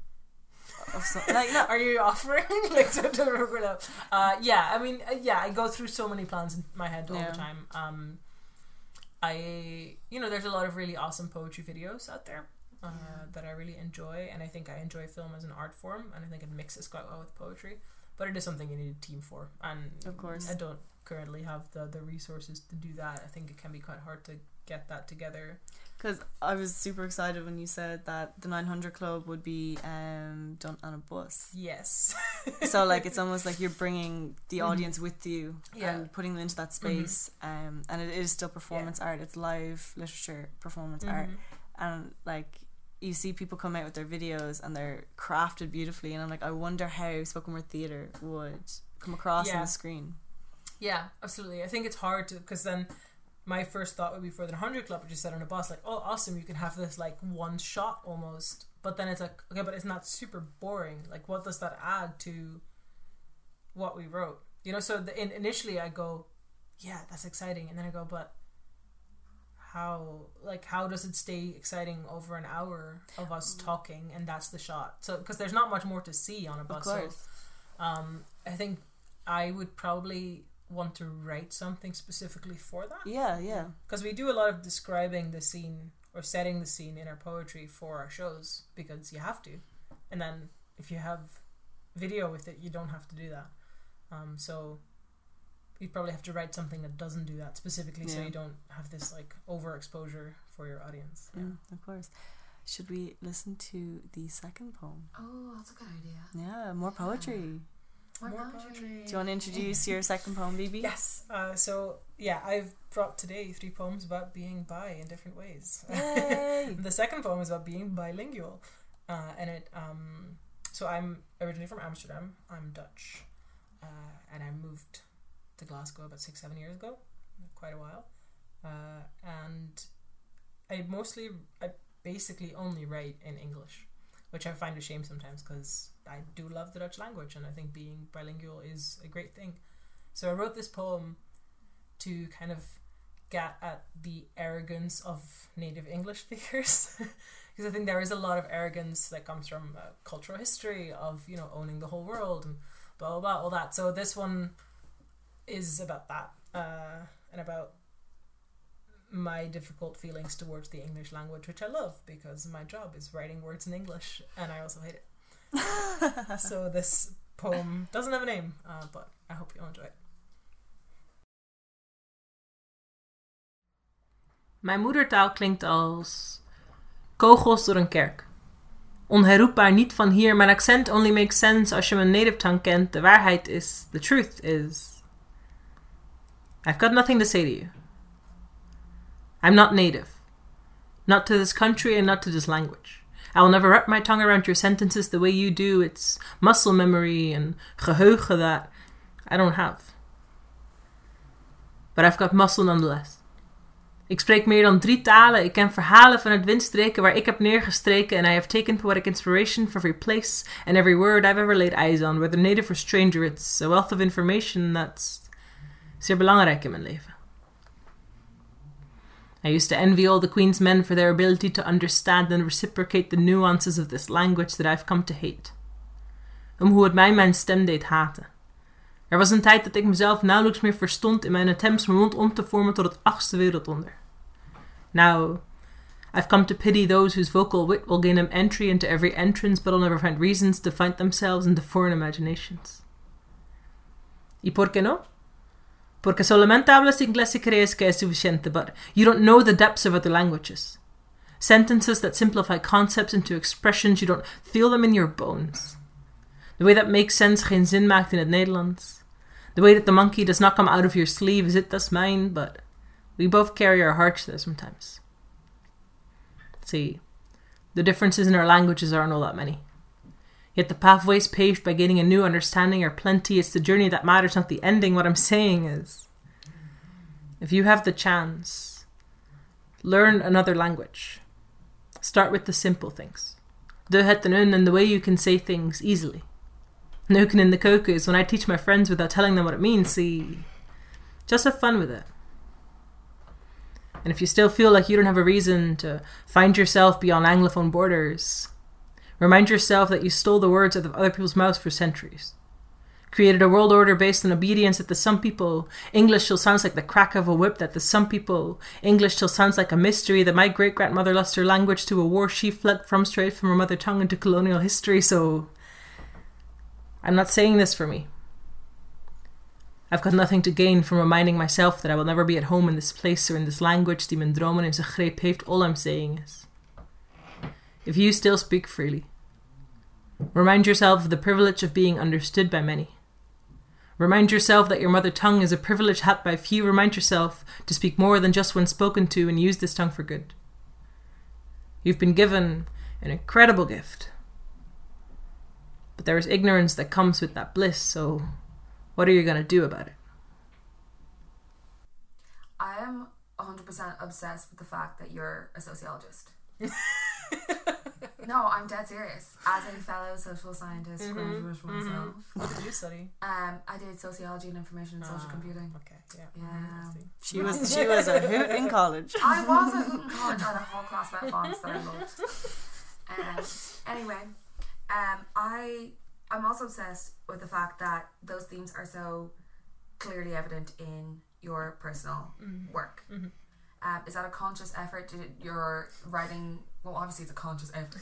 Like, no. Are you offering like to rip it up? I go through so many plans in my head all the time. There's a lot of really awesome poetry videos out there that I really enjoy, and I think I enjoy film as an art form, and I think it mixes quite well with poetry, but it is something you need a team for, and of course I don't currently have the resources to do that. I think it can be quite hard to get that together. Because I was super excited when you said that the 900 Club would be done on a bus. Yes. So like it's almost like you're bringing the audience with you and putting them into that space. And it is still performance art. It's live literature, performance art. And like you see people come out with their videos and they're crafted beautifully. And I'm like, I wonder how spoken word theatre would come across on the screen. Yeah, absolutely. I think it's hard to, because then my first thought would be for the 100 Club, which is set on a bus, like, oh, awesome, you can have this, like, one shot almost. But then it's like, okay, but it's not super boring. Like, what does that add to what we wrote? You know, so initially I go, yeah, that's exciting. And then I go, but how does it stay exciting over an hour of us talking? And that's the shot. So, because there's not much more to see on a bus. Of course. So, I think I would probably want to write something specifically for that. Yeah. Because we do a lot of describing the scene or setting the scene in our poetry for our shows, because you have to. And then if you have video with it, you don't have to do that. So you'd probably have to write something that doesn't do that specifically, so you don't have this like overexposure for your audience. Yeah, of course. Should we listen to the second poem? Oh, that's a good idea. Yeah, more poetry. Yeah. Do you want to introduce your second poem, Bibi? Yes. I've brought today three poems about being bi in different ways. Yay! The second poem is about being bilingual. And it so I'm originally from Amsterdam. I'm Dutch. And I moved to Glasgow about 6-7 years ago. Quite a while. And I basically only write in English, which I find a shame sometimes, because I do love the Dutch language, and I think being bilingual is a great thing. So I wrote this poem to kind of get at the arrogance of native English speakers, because I think there is a lot of arrogance that comes from cultural history of, you know, owning the whole world and blah, blah, blah, all that. So this one is about that, and about my difficult feelings towards the English language, which I love because my job is writing words in English, and I also hate it. So this poem doesn't have a name, but I hope you'll enjoy it. Mijn moedertaal klinkt als kogels door een kerk. Onherroepbaar niet van hier, mijn accent only makes sense als je mijn native tongue kent. De waarheid is, the truth is. I've got nothing to say to you. I'm not native. Not to this country and not to this language. I will never wrap my tongue around your sentences the way you do. It's muscle memory and geheugen that I don't have. But I've got muscle nonetheless. Ik spreek meer dan 3 talen. Ik ken verhalen vanuit windstreken waar ik heb neergestreken. And I have taken poetic inspiration from every place and every word I've ever laid eyes on. Whether native or stranger, it's a wealth of information that's zeer belangrijk in mijn leven. I used to envy all the Queen's men for their ability to understand and reciprocate the nuances of this language that I've come te hate. Hoe het mij mijn stem deed haten. Was een tijd dat ik mezelf nauwelijks meer verstond in mijn attempts mijn mond om te vormen tot het achtste wereldonder. Now, I've come to pity those whose vocal wit will gain them entry into every entrance, but will never find reasons to find themselves into foreign imaginations. ¿Y por qué no? Porque solamente hablas inglés y crees que es suficiente, but you don't know the depths of other languages. Sentences that simplify concepts into expressions, you don't feel them in your bones. The way that makes sense geen zin maakt in het Nederlands. The way that the monkey does not come out of your sleeve is it does mine, but we both carry our hearts there sometimes. See, the differences in our languages aren't all that many. Yet the pathways paved by gaining a new understanding are plenty. It's the journey that matters, not the ending. What I'm saying is, if you have the chance, learn another language. Start with the simple things. De het en un and the way you can say things easily. Neuken in the koken is when I teach my friends without telling them what it means. See, just have fun with it. And if you still feel like you don't have a reason to find yourself beyond Anglophone borders, remind yourself that you stole the words out of other people's mouths for centuries. Created a world order based on obedience that to some people, English still sounds like the crack of a whip, that to some people, English still sounds like a mystery, that my great-grandmother lost her language to a war she fled from straight from her mother tongue into colonial history, so I'm not saying this for me. I've got nothing to gain from reminding myself that I will never be at home in this place or in this language die mijn dromen in zijn greep heeft. All I'm saying is, if you still speak freely, remind yourself of the privilege of being understood by many. Remind yourself that your mother tongue is a privilege had by few. Remind yourself to speak more than just when spoken to and use this tongue for good. You've been given an incredible gift. But there is ignorance that comes with that bliss, so what are you going to do about it? I am 100% obsessed with the fact that you're a sociologist. No, I'm dead serious. As a fellow social scientist graduate myself. What did you study? I did sociology and information and social computing. Okay, yeah. She was a hoot in college. I was a hoot in college. I had a whole class about fonts that I loved. I'm also obsessed with the fact that those themes are so clearly evident in your personal work. Mm-hmm. Is that a conscious effort? Your writing? Well, obviously it's a conscious effort,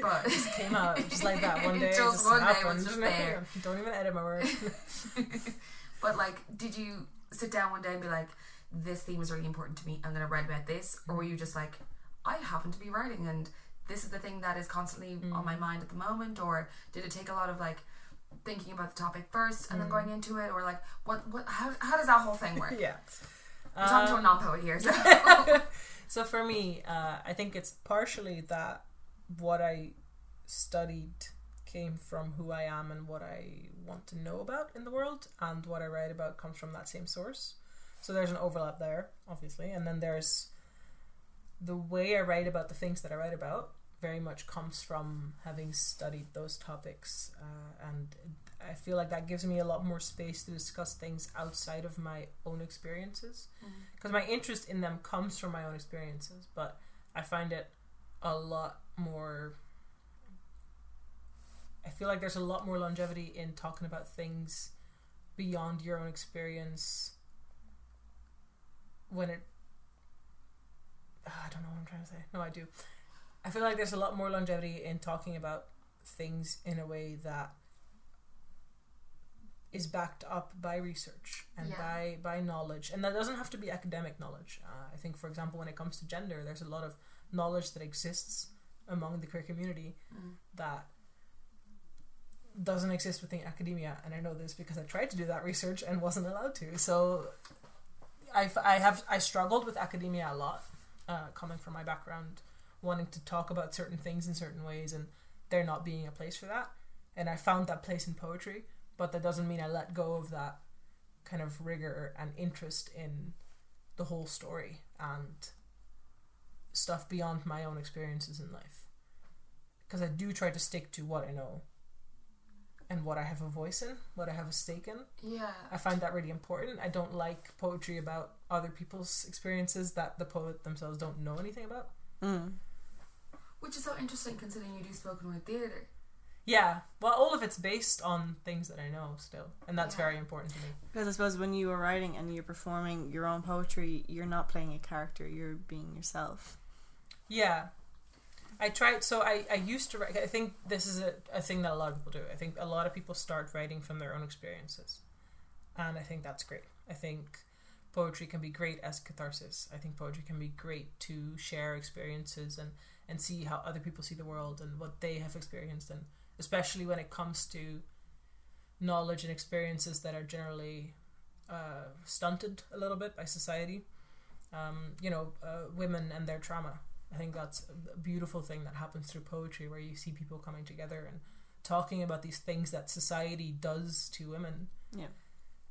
but it just came out just like that one day. It just happened. Don't even edit my work. But did you sit down one day and be like, "This theme is really important to me. I'm going to write about this," or were you just like, "I happen to be writing, and this is the thing that is constantly on my mind at the moment"? Or did it take a lot of thinking about the topic first and then going into it, or what? How does that whole thing work? Yeah. I'm talking to a non-poet here, so... So for me, I think it's partially that what I studied came from who I am and what I want to know about in the world, and what I write about comes from that same source. So there's an overlap there, obviously, and then there's the way I write about the things that I write about very much comes from having studied those topics, and I feel like that gives me a lot more space to discuss things outside of my own experiences, because my interest in them comes from my own experiences, but I find it a lot more, I feel like there's a lot more longevity in talking about things beyond your own experience when it, I don't know what I'm trying to say. No, I do. I feel like there's a lot more longevity in talking about things in a way that is backed up by research and by knowledge. And that doesn't have to be academic knowledge. I think, for example, when it comes to gender, there's a lot of knowledge that exists among the queer community that doesn't exist within academia. And I know this because I tried to do that research and wasn't allowed to. So I struggled with academia a lot, coming from my background, wanting to talk about certain things in certain ways and there not being a place for that. And I found that place in poetry, but that doesn't mean I let go of that kind of rigor and interest in the whole story and stuff beyond my own experiences in life. Because I do try to stick to what I know. and what I have a voice in, what I have a stake in. Yeah. I find that really important. I don't like poetry about other people's experiences that the poet themselves don't know anything about. Mm. Which is so interesting considering you do spoken word theatre. Yeah, well, all of it's based on things that I know still, and that's very important to me. Because I suppose when you are writing and you're performing your own poetry, you're not playing a character, you're being yourself. Yeah. I tried, so I used to write, I think this is a thing that a lot of people do. I think a lot of people start writing from their own experiences, and I think that's great. I think poetry can be great as catharsis. I think poetry can be great to share experiences and see how other people see the world and what they have experienced, and especially when it comes to knowledge and experiences that are generally stunted a little bit by society. Women and their trauma. I think that's a beautiful thing that happens through poetry, where you see people coming together and talking about these things that society does to women. Yeah.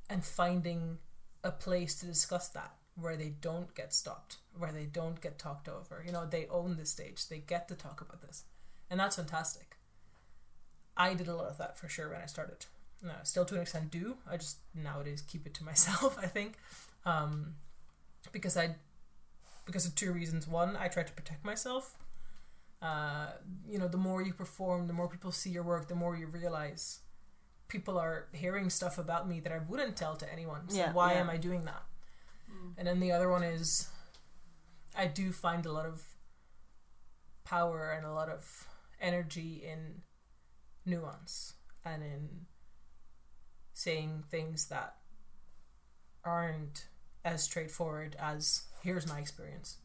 And finding a place to discuss that, where they don't get stopped, where they don't get talked over. You know, they own the stage. They get to talk about this. And that's fantastic. I did a lot of that for sure when I started. No, still to an extent do. I just nowadays keep it to myself, I think. Because of two reasons. One, I try to protect myself. The more you perform, the more people see your work, the more you realize people are hearing stuff about me that I wouldn't tell to anyone. So why am I doing that? Mm. And then the other one is I do find a lot of power and a lot of energy in nuance and in saying things that aren't as straightforward as here's my experience.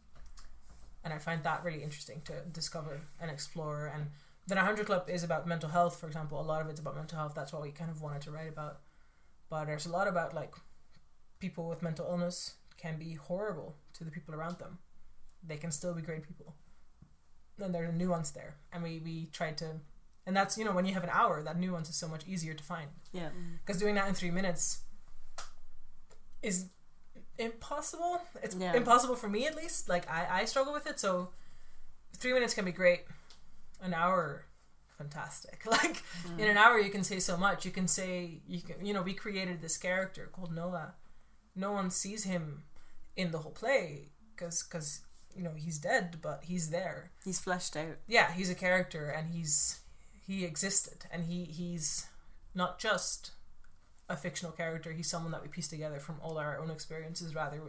And I find that really interesting to discover and explore. And the 900 Club is about mental health, for example. A lot of it's about mental health. That's what we kind of wanted to write about. But there's a lot about like people with mental illness can be horrible to the people around them. They can still be great people. And there's a nuance there. And we tried to... And that's, when you have an hour, that nuance is so much easier to find. Yeah. Because doing that in 3 minutes is impossible. It's impossible for me, at least. Like, I struggle with it. So 3 minutes can be great. An hour, fantastic. Like, in an hour, you can say so much. We created this character called Noah. No one sees him in the whole play because, he's dead, but he's there. He's fleshed out. Yeah, he's a character, and he existed, and he's not just a fictional character. He's someone that we piece together from all our own experiences, rather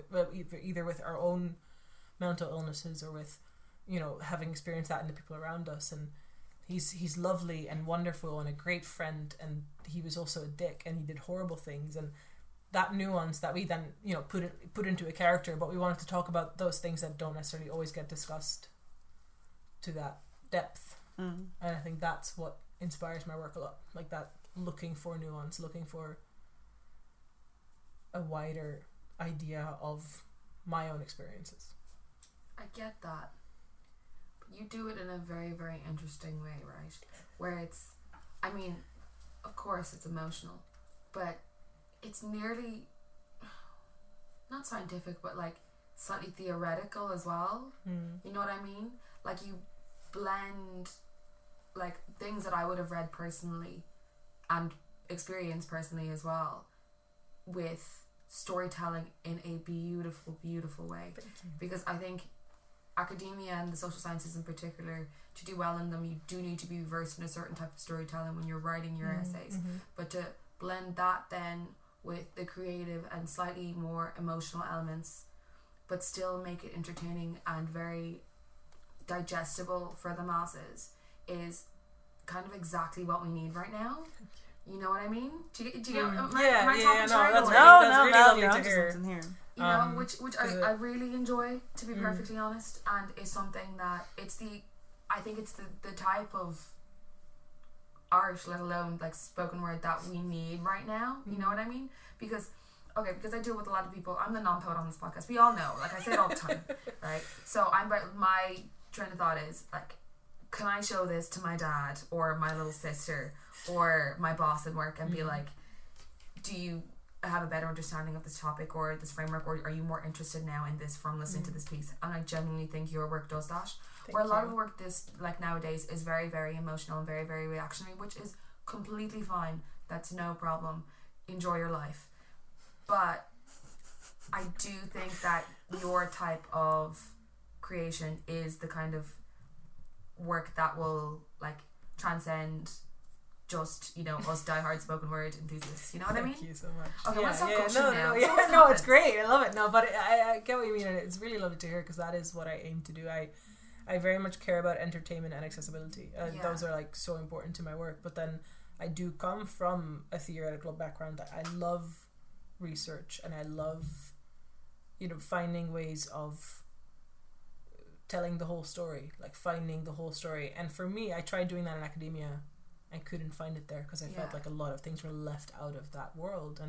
either with our own mental illnesses or with having experienced that in the people around us. And he's lovely and wonderful and a great friend, and he was also a dick and he did horrible things. And that nuance that we then put into a character, but we wanted to talk about those things that don't necessarily always get discussed to that depth. Mm-hmm. And I think that's what inspires my work a lot, like that looking for nuance, looking for a wider idea of my own experiences. I get that, but you do it in a very, very interesting way, right? Where it's, I mean, of course it's emotional, but it's nearly not scientific, but like slightly theoretical as well. Mm-hmm. You know what I mean? Like, you blend like things that I would have read personally and experienced personally as well with storytelling in a beautiful, beautiful way. Because I think academia and the social sciences in particular, to do well in them, you do need to be versed in a certain type of storytelling when you're writing your essays. Mm-hmm. But to blend that then with the creative and slightly more emotional elements, but still make it entertaining and very digestible for the masses, is kind of exactly what we need right now. You know what I mean? Do you get my talking to you? No, you're onto something here. Which I really enjoy, to be perfectly honest, and is something that I think it's the type of art, let alone like spoken word, that we need right now. You know what I mean? Because I deal with a lot of people. I'm the non-poet on this podcast. We all know. Like, I say it all the time, right? So my train of thought is like, can I show this to my dad or my little sister or my boss at work and be like, do you have a better understanding of this topic or this framework, or are you more interested now in this from listening to this piece? And I genuinely think your work does that. Where a lot of work nowadays is very, very emotional and very, very reactionary, which is completely fine. That's no problem. Enjoy your life. But I do think that your type of creation is the kind of work that will, like, transcend just, you know, us diehard spoken word enthusiasts. You know what I mean? Thank you so much. Okay, yeah, let's talk now. No, it's great. I love it. No, but I get what you mean. And it's really lovely to hear because that is what I aim to do. I very much care about entertainment and accessibility. Those are, like, so important to my work. But then I do come from a theoretical background. That I love research and I love, you know, finding ways of telling the whole story, like finding the whole story. And for me, I tried doing that in academia and couldn't find it there because I felt like a lot of things were left out of that world.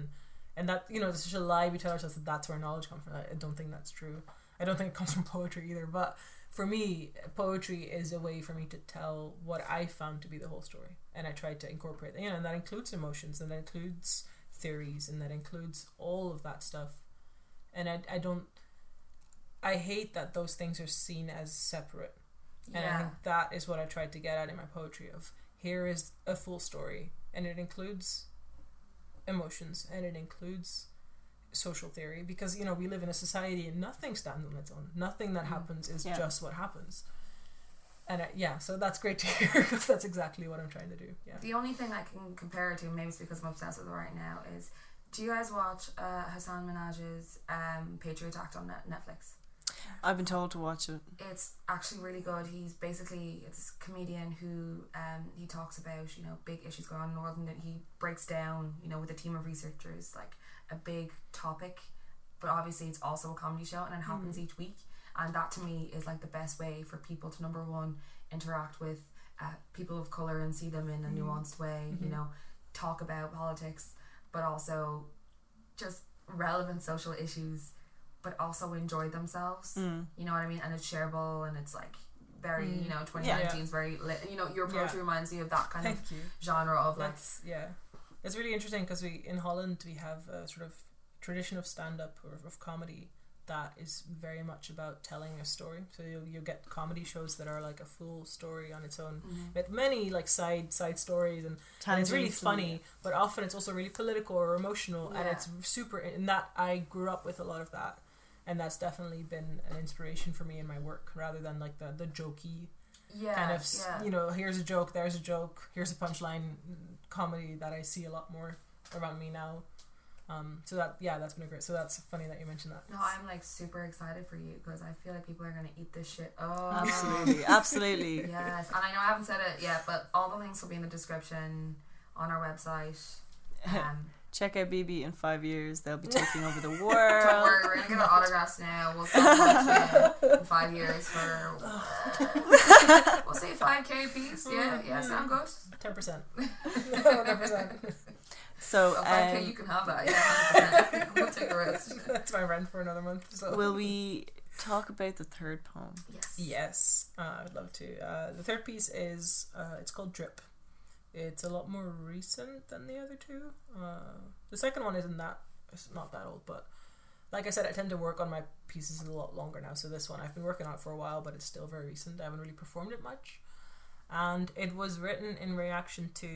And that, you know, there's such a lie we tell ourselves that that's where knowledge comes from. I don't think that's true. I don't think it comes from poetry either. But for me, poetry is a way for me to tell what I found to be the whole story. And I tried to incorporate, you know, and that includes emotions and that includes theories and that includes all of that stuff. And I hate that those things are seen as separate. And I think that is what I tried to get at in my poetry of here is a full story and it includes emotions and it includes social theory because, you know, we live in a society and nothing stands on its own. Nothing that happens is just what happens. And so that's great to hear because that's exactly what I'm trying to do. Yeah. The only thing I can compare it to, maybe it's because I'm obsessed with it right now, is do you guys watch Hassan Minhaj's Patriot Act on Netflix? I've been told to watch it. It's actually really good. He's basically this comedian who he talks about, you know, big issues going on in the world, and he breaks down, you know, with a team of researchers, like a big topic, but obviously it's also a comedy show and it happens each week. And that to me is like the best way for people to, number one, interact with people of colour and see them in a nuanced way, you know, talk about politics, but also just relevant social issues, but also enjoy themselves. You know what I mean? And it's shareable and it's like very, you know, 2019 is very lit. You know, your poetry reminds me of that kind of genre of that's, like... Yeah. It's really interesting because we, in Holland, we have a sort of tradition of stand-up or of comedy that is very much about telling a story. So you get comedy shows that are like a full story on its own with many like side stories and it's really funny, but often it's also really political or emotional and it's super, and that I grew up with a lot of that. And that's definitely been an inspiration for me in my work rather than like the jokey kind of, you know, here's a joke, there's a joke, here's a punchline comedy that I see a lot more around me now. So that, that's been a great, so that's funny that you mentioned that. No, I'm like super excited for you because I feel like people are going to eat this shit. Oh, Absolutely. Yes. And I know I haven't said it yet, but all the links will be in the description on our website. Check out Bibi in 5 years. They'll be taking over the world. Don't worry, we're going to get autographs now. We'll sell in 5 years for... we'll say 5K piece. Yeah, sound good? 10%. 10%. So, okay, you can have that. Yeah, we'll take the rest. That's my rent for another month. So. Will we talk about the third poem? Yes. I'd love to. The third piece is it's called Drip. It's a lot more recent than the other two. The second one it's not that old, but like I said, I tend to work on my pieces a lot longer now. So this one I've been working on it for a while, but it's still very recent. I haven't really performed it much, and it was written in reaction to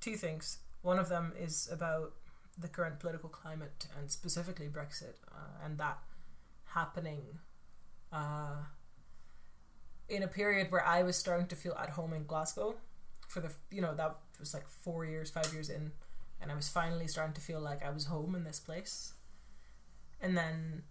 two things. One of them is about the current political climate and specifically Brexit and that happening in a period where I was starting to feel at home in Glasgow for the, you know, that was like 5 years in, and I was finally starting to feel like I was home in this place. And then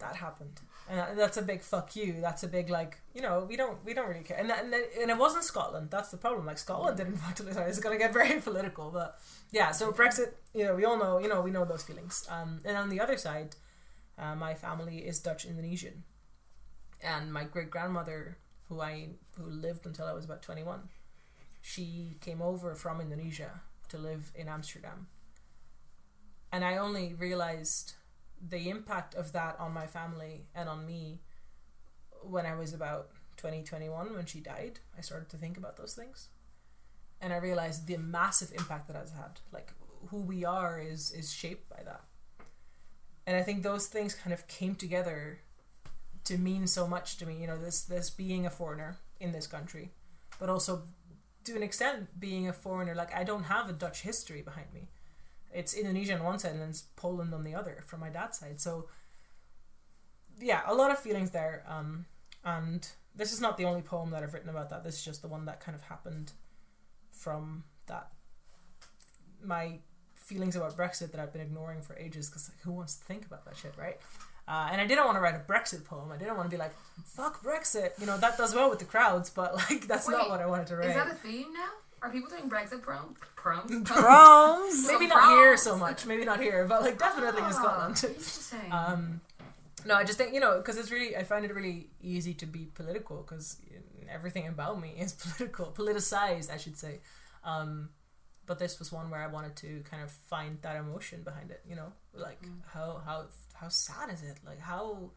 that happened, and that's a big fuck you. That's a big, like, you know, we don't really care. And it wasn't Scotland. That's the problem. Like, Scotland didn't want to listen. It's going to get very political, but yeah. So Brexit, you know, we all know. You know, we know those feelings. And on the other side, my family is Dutch Indonesian, and my great grandmother, who lived until I was about 21, she came over from Indonesia to live in Amsterdam, and I only realized the impact of that on my family and on me when I was about 21, when she died. I started to think about those things, and I realized the massive impact that has had, like, who we are is shaped by that. And I think those things kind of came together to mean so much to me, you know, this being a foreigner in this country, but also to an extent being a foreigner, like I don't have a Dutch history behind me. It's Indonesia on one side and it's Poland on the other from my dad's side. So yeah, a lot of feelings there. And this is not the only poem that I've written about that. This is just the one that kind of happened from that. My feelings about Brexit that I've been ignoring for ages, because like, who wants to think about that shit, right? And I didn't want to write a Brexit poem. I didn't want to be like, fuck Brexit. You know, that does well with the crowds, but like, that's not what I wanted to write. Is that a theme now? Are people doing Brexit proms? Maybe not proms. Here so much. Maybe not here, but like definitely in Scotland. Interesting. No, I just think, you know, because it's really, I find it really easy to be political, because everything about me is political, politicized, I should say. But this was one where I wanted to kind of find that emotion behind it, you know, like how sad is it? Like how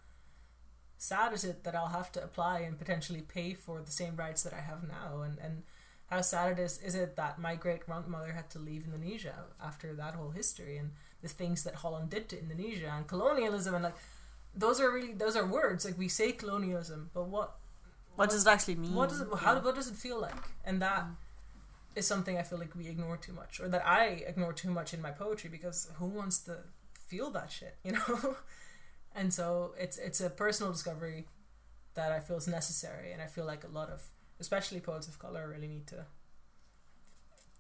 sad is it that I'll have to apply and potentially pay for the same rights that I have now? And how sad it is it that my great grandmother had to leave Indonesia after that whole history, and the things that Holland did to Indonesia and colonialism, and like those are words, like we say colonialism, but what does it actually mean? What does it, what does it feel like? And that is something I feel like we ignore too much, or that I ignore too much in my poetry, because who wants to feel that shit, you know? And so it's a personal discovery that I feel is necessary, and I feel like a lot of, especially poets of color, really need to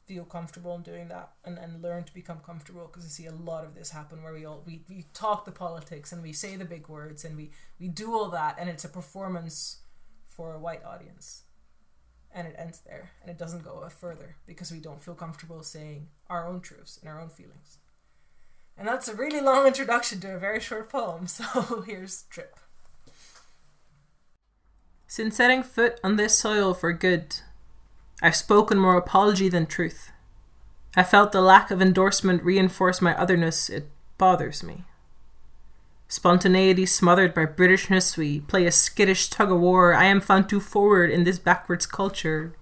feel comfortable in doing that, and learn to become comfortable, because I see a lot of this happen where we talk the politics and we say the big words and we do all that, and it's a performance for a white audience. And it ends there, and it doesn't go further, because we don't feel comfortable saying our own truths and our own feelings. And that's a really long introduction to a very short poem, so here's Trip. Since setting foot on this soil for good, I've spoken more apology than truth. I felt the lack of endorsement reinforce my otherness. It bothers me. Spontaneity smothered by Britishness, we play a skittish tug-of-war. I am found too forward in this backwards culture.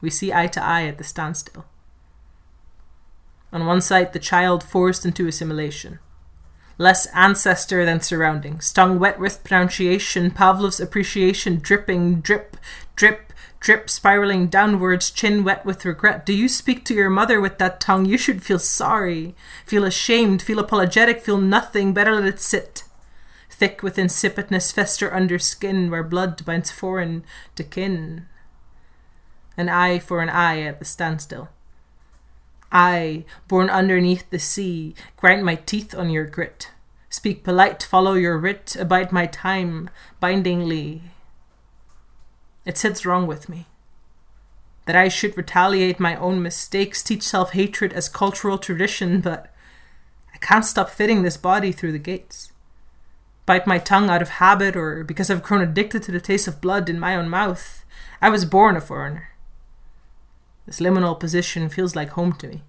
We see eye to eye at the standstill. On one side, the child forced into assimilation. Less ancestor than surrounding, stung wet with pronunciation, Pavlov's appreciation dripping, drip, drip, drip, spiraling downwards, chin wet with regret. Do you speak to your mother with that tongue? You should feel sorry, feel ashamed, feel apologetic, feel nothing. Better let it sit. Thick with insipidness, fester under skin, where blood binds foreign to kin. An eye for an eye at the standstill. I, born underneath the sea, grind my teeth on your grit. Speak polite, follow your writ, abide my time, bindingly. It sits wrong with me. That I should retaliate my own mistakes, teach self-hatred as cultural tradition, but I can't stop fitting this body through the gates. Bite my tongue out of habit, or because I've grown addicted to the taste of blood in my own mouth. I was born a foreigner. This liminal position feels like home to me,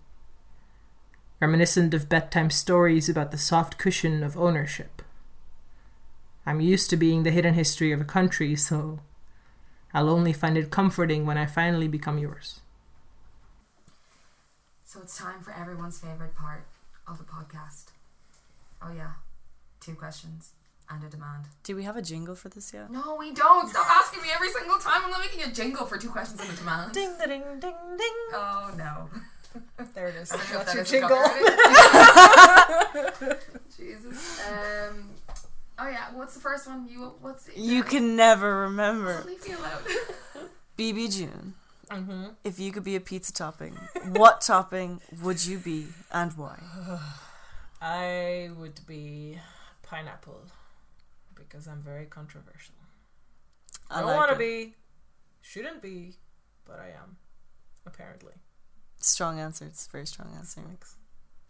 reminiscent of bedtime stories about the soft cushion of ownership. I'm used to being the hidden history of a country, so I'll only find it comforting when I finally become yours. So it's time for everyone's favorite part of the podcast. Oh yeah, 2 questions. And a demand. Do we have a jingle for this yet? No, we don't. Stop asking me every single time. I'm not making a jingle for 2 questions and a demand. Ding, ding, ding, ding. Oh, no. There it is. That's your jingle. Jesus. Oh, yeah. What's the first one? You can never remember. Leave me alone. Bibi June. Mm-hmm. If you could be a pizza topping, what topping would you be and why? I would be pineapple. Because I'm very controversial. Shouldn't be, but I am, apparently. Strong answer. It's a very strong answer. Thanks.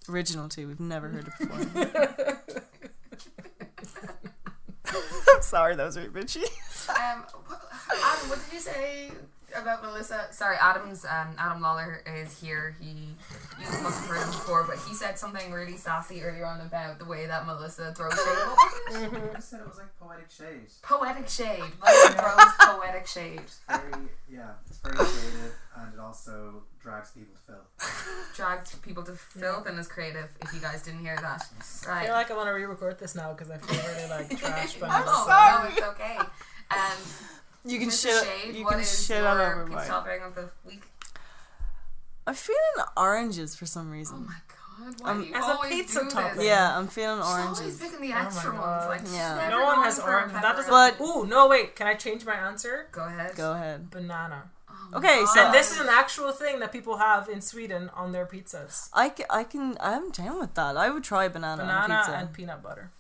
Original too. We've never heard it before. I'm sorry, that was very bitchy. Adam, what did you say about Melissa? Sorry, Adam Lawler is here. You must have heard him before, but he said something really sassy earlier on about the way that Melissa throws shade. What was it? I said it was like poetic shade. Poetic shade. Melissa throws poetic shade. It's very creative, and it also drags people to filth. And is creative, if you guys didn't hear that. Right. I feel like I want to re-record this now, because I feel really like trash. I'm sorry. No, it's okay. You can shit all over my topping of the week. I'm feeling oranges for some reason. Oh my god. Why do you as a pizza topping. Yeah, I'm feeling oranges. She's always picking the extra ones. Like, yeah. No one has orange. That doesn't. But, ooh, no, wait. Can I change my answer? Go ahead. Banana. Oh, okay, God. So and this is an actual thing that people have in Sweden on their pizzas. I'm down with that. I would try banana on pizza. And peanut butter.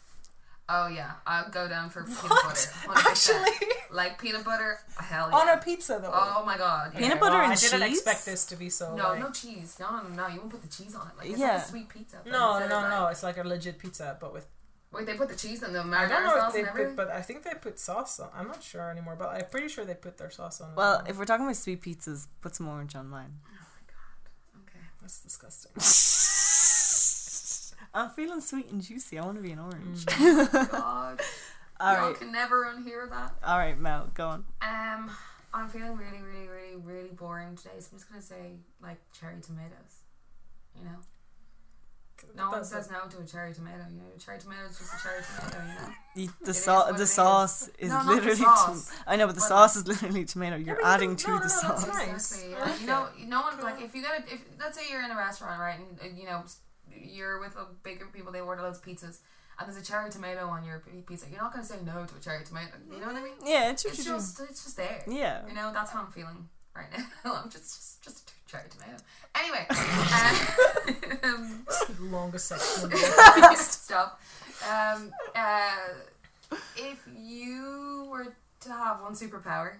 Oh yeah, I'll go down for peanut butter. 100%. Actually, like peanut butter, hell yeah. On a pizza though. Oh my god, yeah. Peanut butter and cheese. I didn't expect this to be so. No, no cheese. No, you won't put the cheese on it. Like, it's like a sweet pizza. No. It's like a legit pizza, but with. Wait, they put the cheese and the marinara sauce and everything. But I think they put sauce on. I'm not sure anymore, but I'm pretty sure they put their sauce on. Well, if we're talking about sweet pizzas, put some orange on mine. Oh my god. Okay, that's disgusting. I'm feeling sweet and juicy. I want to be an orange. Oh my god. Y'all can never unhear that. All right, Mel, go on. I'm feeling really, really, really, really boring today, so I'm just going to say, like, cherry tomatoes. You know? No one says no to a cherry tomato. You know, a cherry tomato is just a cherry tomato, you know? The sauce is literally... I know, but the sauce is literally tomato. You're adding to the sauce. Exactly, yeah. Like, you know, no one... Like, if you got to... Let's say you're in a restaurant, right, and, you know... You're with a bigger people, they order loads of pizzas, and there's a cherry tomato on your pizza. You're not going to say no to a cherry tomato. You know what I mean? Yeah, it's just there. Yeah. You know, that's how I'm feeling right now. I'm just a cherry tomato. Anyway. It's the longest section. Stop. If you were to have one superpower,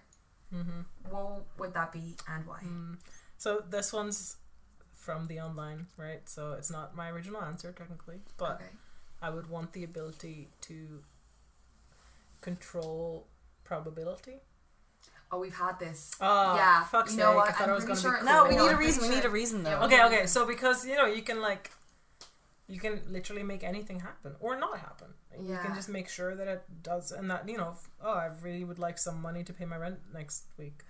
what would that be and why? So this one's from the online, right? So it's not my original answer technically, but I would want the ability to control probability. Oh, we've had this. Yeah. Fuck's sake. I thought I was going to be cool. No, we need a reason. We need a reason though. Yeah, okay. So because, you know, you can literally make anything happen or not happen. Yeah. You can just make sure that it does, and that, you know, I really would like some money to pay my rent next week.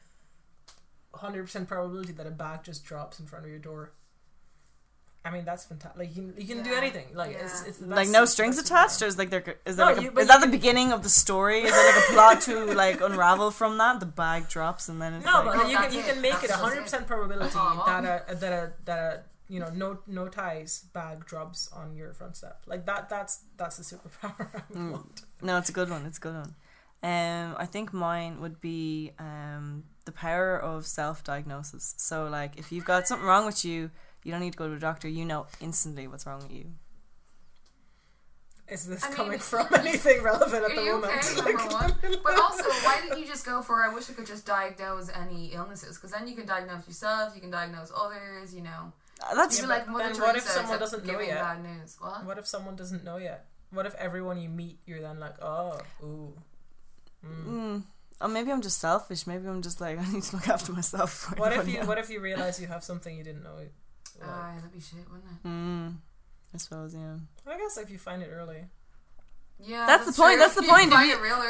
100% probability that a bag just drops in front of your door. I mean, that's fantastic. Like, you can do anything. Like, it's like no strings attached. Or is that the beginning of the story? Is there like a plot to like unravel from that? The bag drops and then it's but you can make it 100% probability that a you know no ties bag drops on your front step. Like that's the superpower I would want. No, it's a good one. I think mine would be the power of self-diagnosis. So, like, if you've got something wrong with you, you don't need to go to a doctor. You know instantly what's wrong with you. Is this coming from anything relevant at the moment? Okay, number one. But also, why didn't you just go for, I wish I could just diagnose any illnesses? Because then you can diagnose yourself, you can diagnose others, you know. That's true. Like, then what if someone doesn't know yet? Bad news. What if someone doesn't know yet? What if everyone you meet, you're then like, Oh, maybe I'm just selfish. Maybe I'm just like, I need to look after myself. What if you realize you have something you didn't know? That'd be shit, wouldn't it? I suppose, yeah. I guess if you find it early. Yeah, that's the point. That's the point.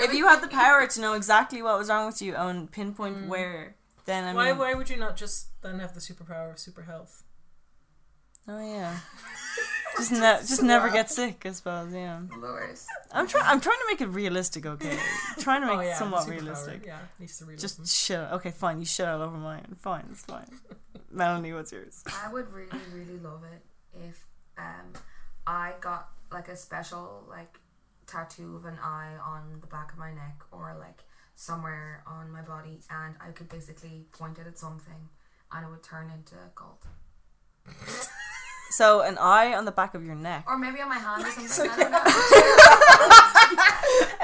If you had the power to know exactly what was wrong with you and pinpoint where, then why would you not just then have the superpower of super health? Oh yeah. Just never get sick, I suppose. Yeah. Lures. I'm trying to make it realistic. Okay. Trying to make it somewhat realistic. Yeah. Needs to realism. Just shit. Okay, fine. You shit all over mine. Fine. It's fine. Melanie, what's yours? I would really, really love it if I got like a special like tattoo of an eye on the back of my neck or like somewhere on my body, and I could basically point it at something, and it would turn into gold. So an eye on the back of your neck, or maybe on my hand or something. I don't know.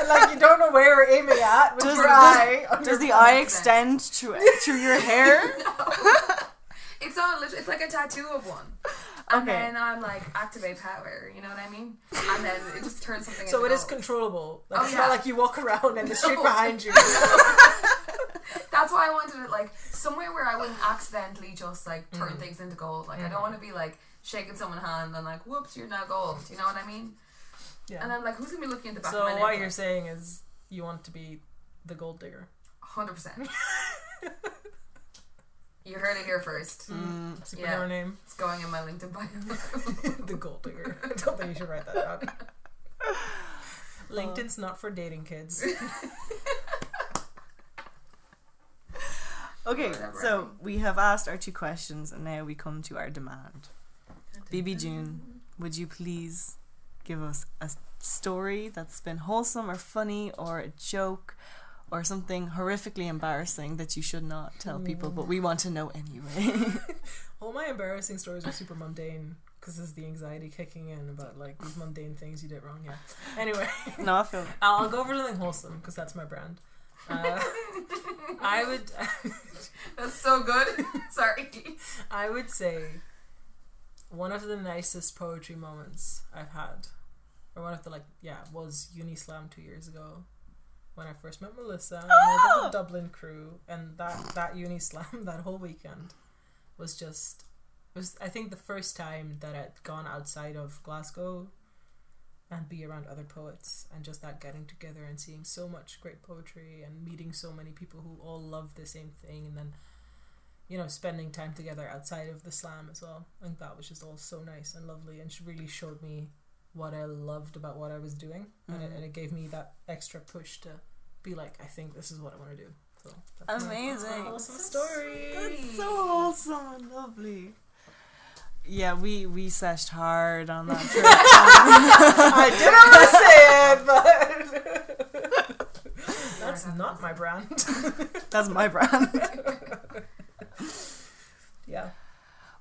And like you don't know where we're aiming at. With your eye. Does the eye extend to your hair? No. It's not. It's like a tattoo of one. And then I'm like activate power. You know what I mean? And then it just turns something. So it is controllable. Like, it's not like you walk around and the street behind you. That's why I wanted it like somewhere where I wouldn't accidentally just like turn things into gold. Like I don't want to be like shaking someone's hand and like whoops, you're now gold. You know what I mean? Yeah. And I'm like, who's gonna be looking at the back of my neck? So what you're saying is you want to be the gold digger. 100%. You heard it here first. Superhero name. It's going in my LinkedIn bio. The gold digger. I don't think you should write that out. LinkedIn's not for dating kids. Okay, so we have asked our two questions, and now we come to our demand. Bibi June, would you please give us a story that's been wholesome or funny or a joke or something horrifically embarrassing that you should not tell people, but we want to know anyway. All my embarrassing stories are super mundane, because there's the anxiety kicking in about like these mundane things you did wrong. Yeah. Anyway, no, I feel. I'll go for something wholesome because that's my brand. I would. That's so good. Sorry. I would say one of the nicest poetry moments I've had, or one of the was UniSlam 2 years ago when I first met Melissa and the Dublin crew, and that UniSlam that whole weekend was just. It was, I think, the first time that I'd gone outside of Glasgow and be around other poets, and just that getting together and seeing so much great poetry and meeting so many people who all love the same thing, and then, you know, spending time together outside of the slam as well. I think that was just all so nice and lovely, and she really showed me what I loved about what I was doing, and it gave me that extra push to be like, I think this is what I want to do. So that's amazing. Awesome story. That's so awesome and lovely. Yeah, we seshed hard on that trip. I didn't want to say it, but that's not my brand. That's my brand. Yeah.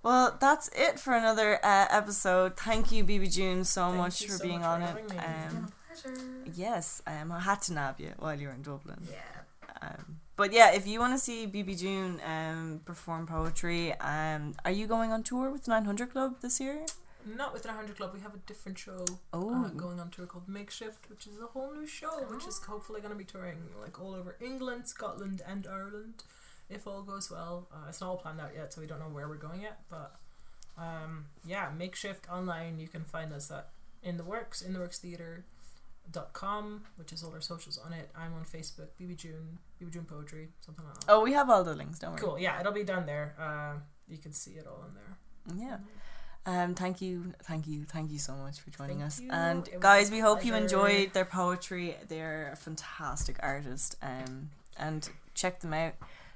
Well, that's it for another episode. Thank you, Bibi June, so much for being on it. It's been a pleasure. Yes, I had to nab you while you were in Dublin. Yeah. But yeah, if you want to see Bibi June perform poetry, are you going on tour with the 900 Club this year? Not with the 900 Club. We have a different show going on tour called Makeshift, which is a whole new show, which is hopefully going to be touring like all over England, Scotland, and Ireland, if all goes well. It's not all planned out yet, so we don't know where we're going yet. But Makeshift online. You can find us at In the Works, InTheWorksTheatre.com, which is all our socials on it. I'm on Facebook, Bibi June Poetry, something like that. Oh, we have all the links, don't worry. Cool, yeah, it'll be down there. You can see it all in there. Yeah. Thank you so much for joining us. And guys, we hope you enjoyed their poetry. They're a fantastic artist. And check them out,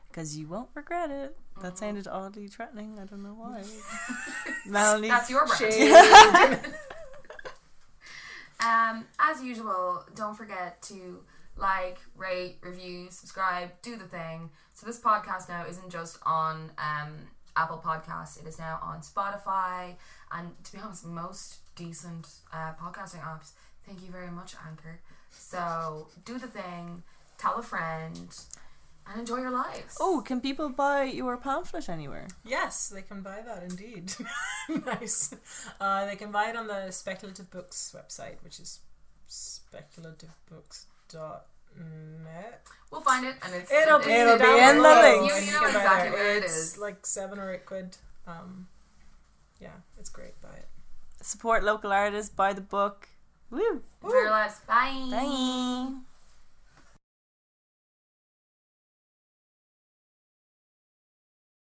because you won't regret it. That sounded oddly threatening. I don't know why. Melanie, that's your brand. As usual, don't forget to like, rate, review, subscribe, do the thing. So this podcast now isn't just on Apple Podcasts, it is now on Spotify, and to be honest, most decent podcasting apps. Thank you very much, Anchor. So do the thing, tell a friend, and enjoy your lives. Oh, can people buy your pamphlet anywhere? Yes, they can buy that indeed. Nice. They can buy it on the Speculative Books website, which is speculativebooks.net. We'll find it, and it'll be in the links. You know exactly where it is. It's like 7 or 8 quid. Yeah, it's great. Buy it. Support local artists. Buy the book. Woo! Enjoy your lives. Bye. Bye.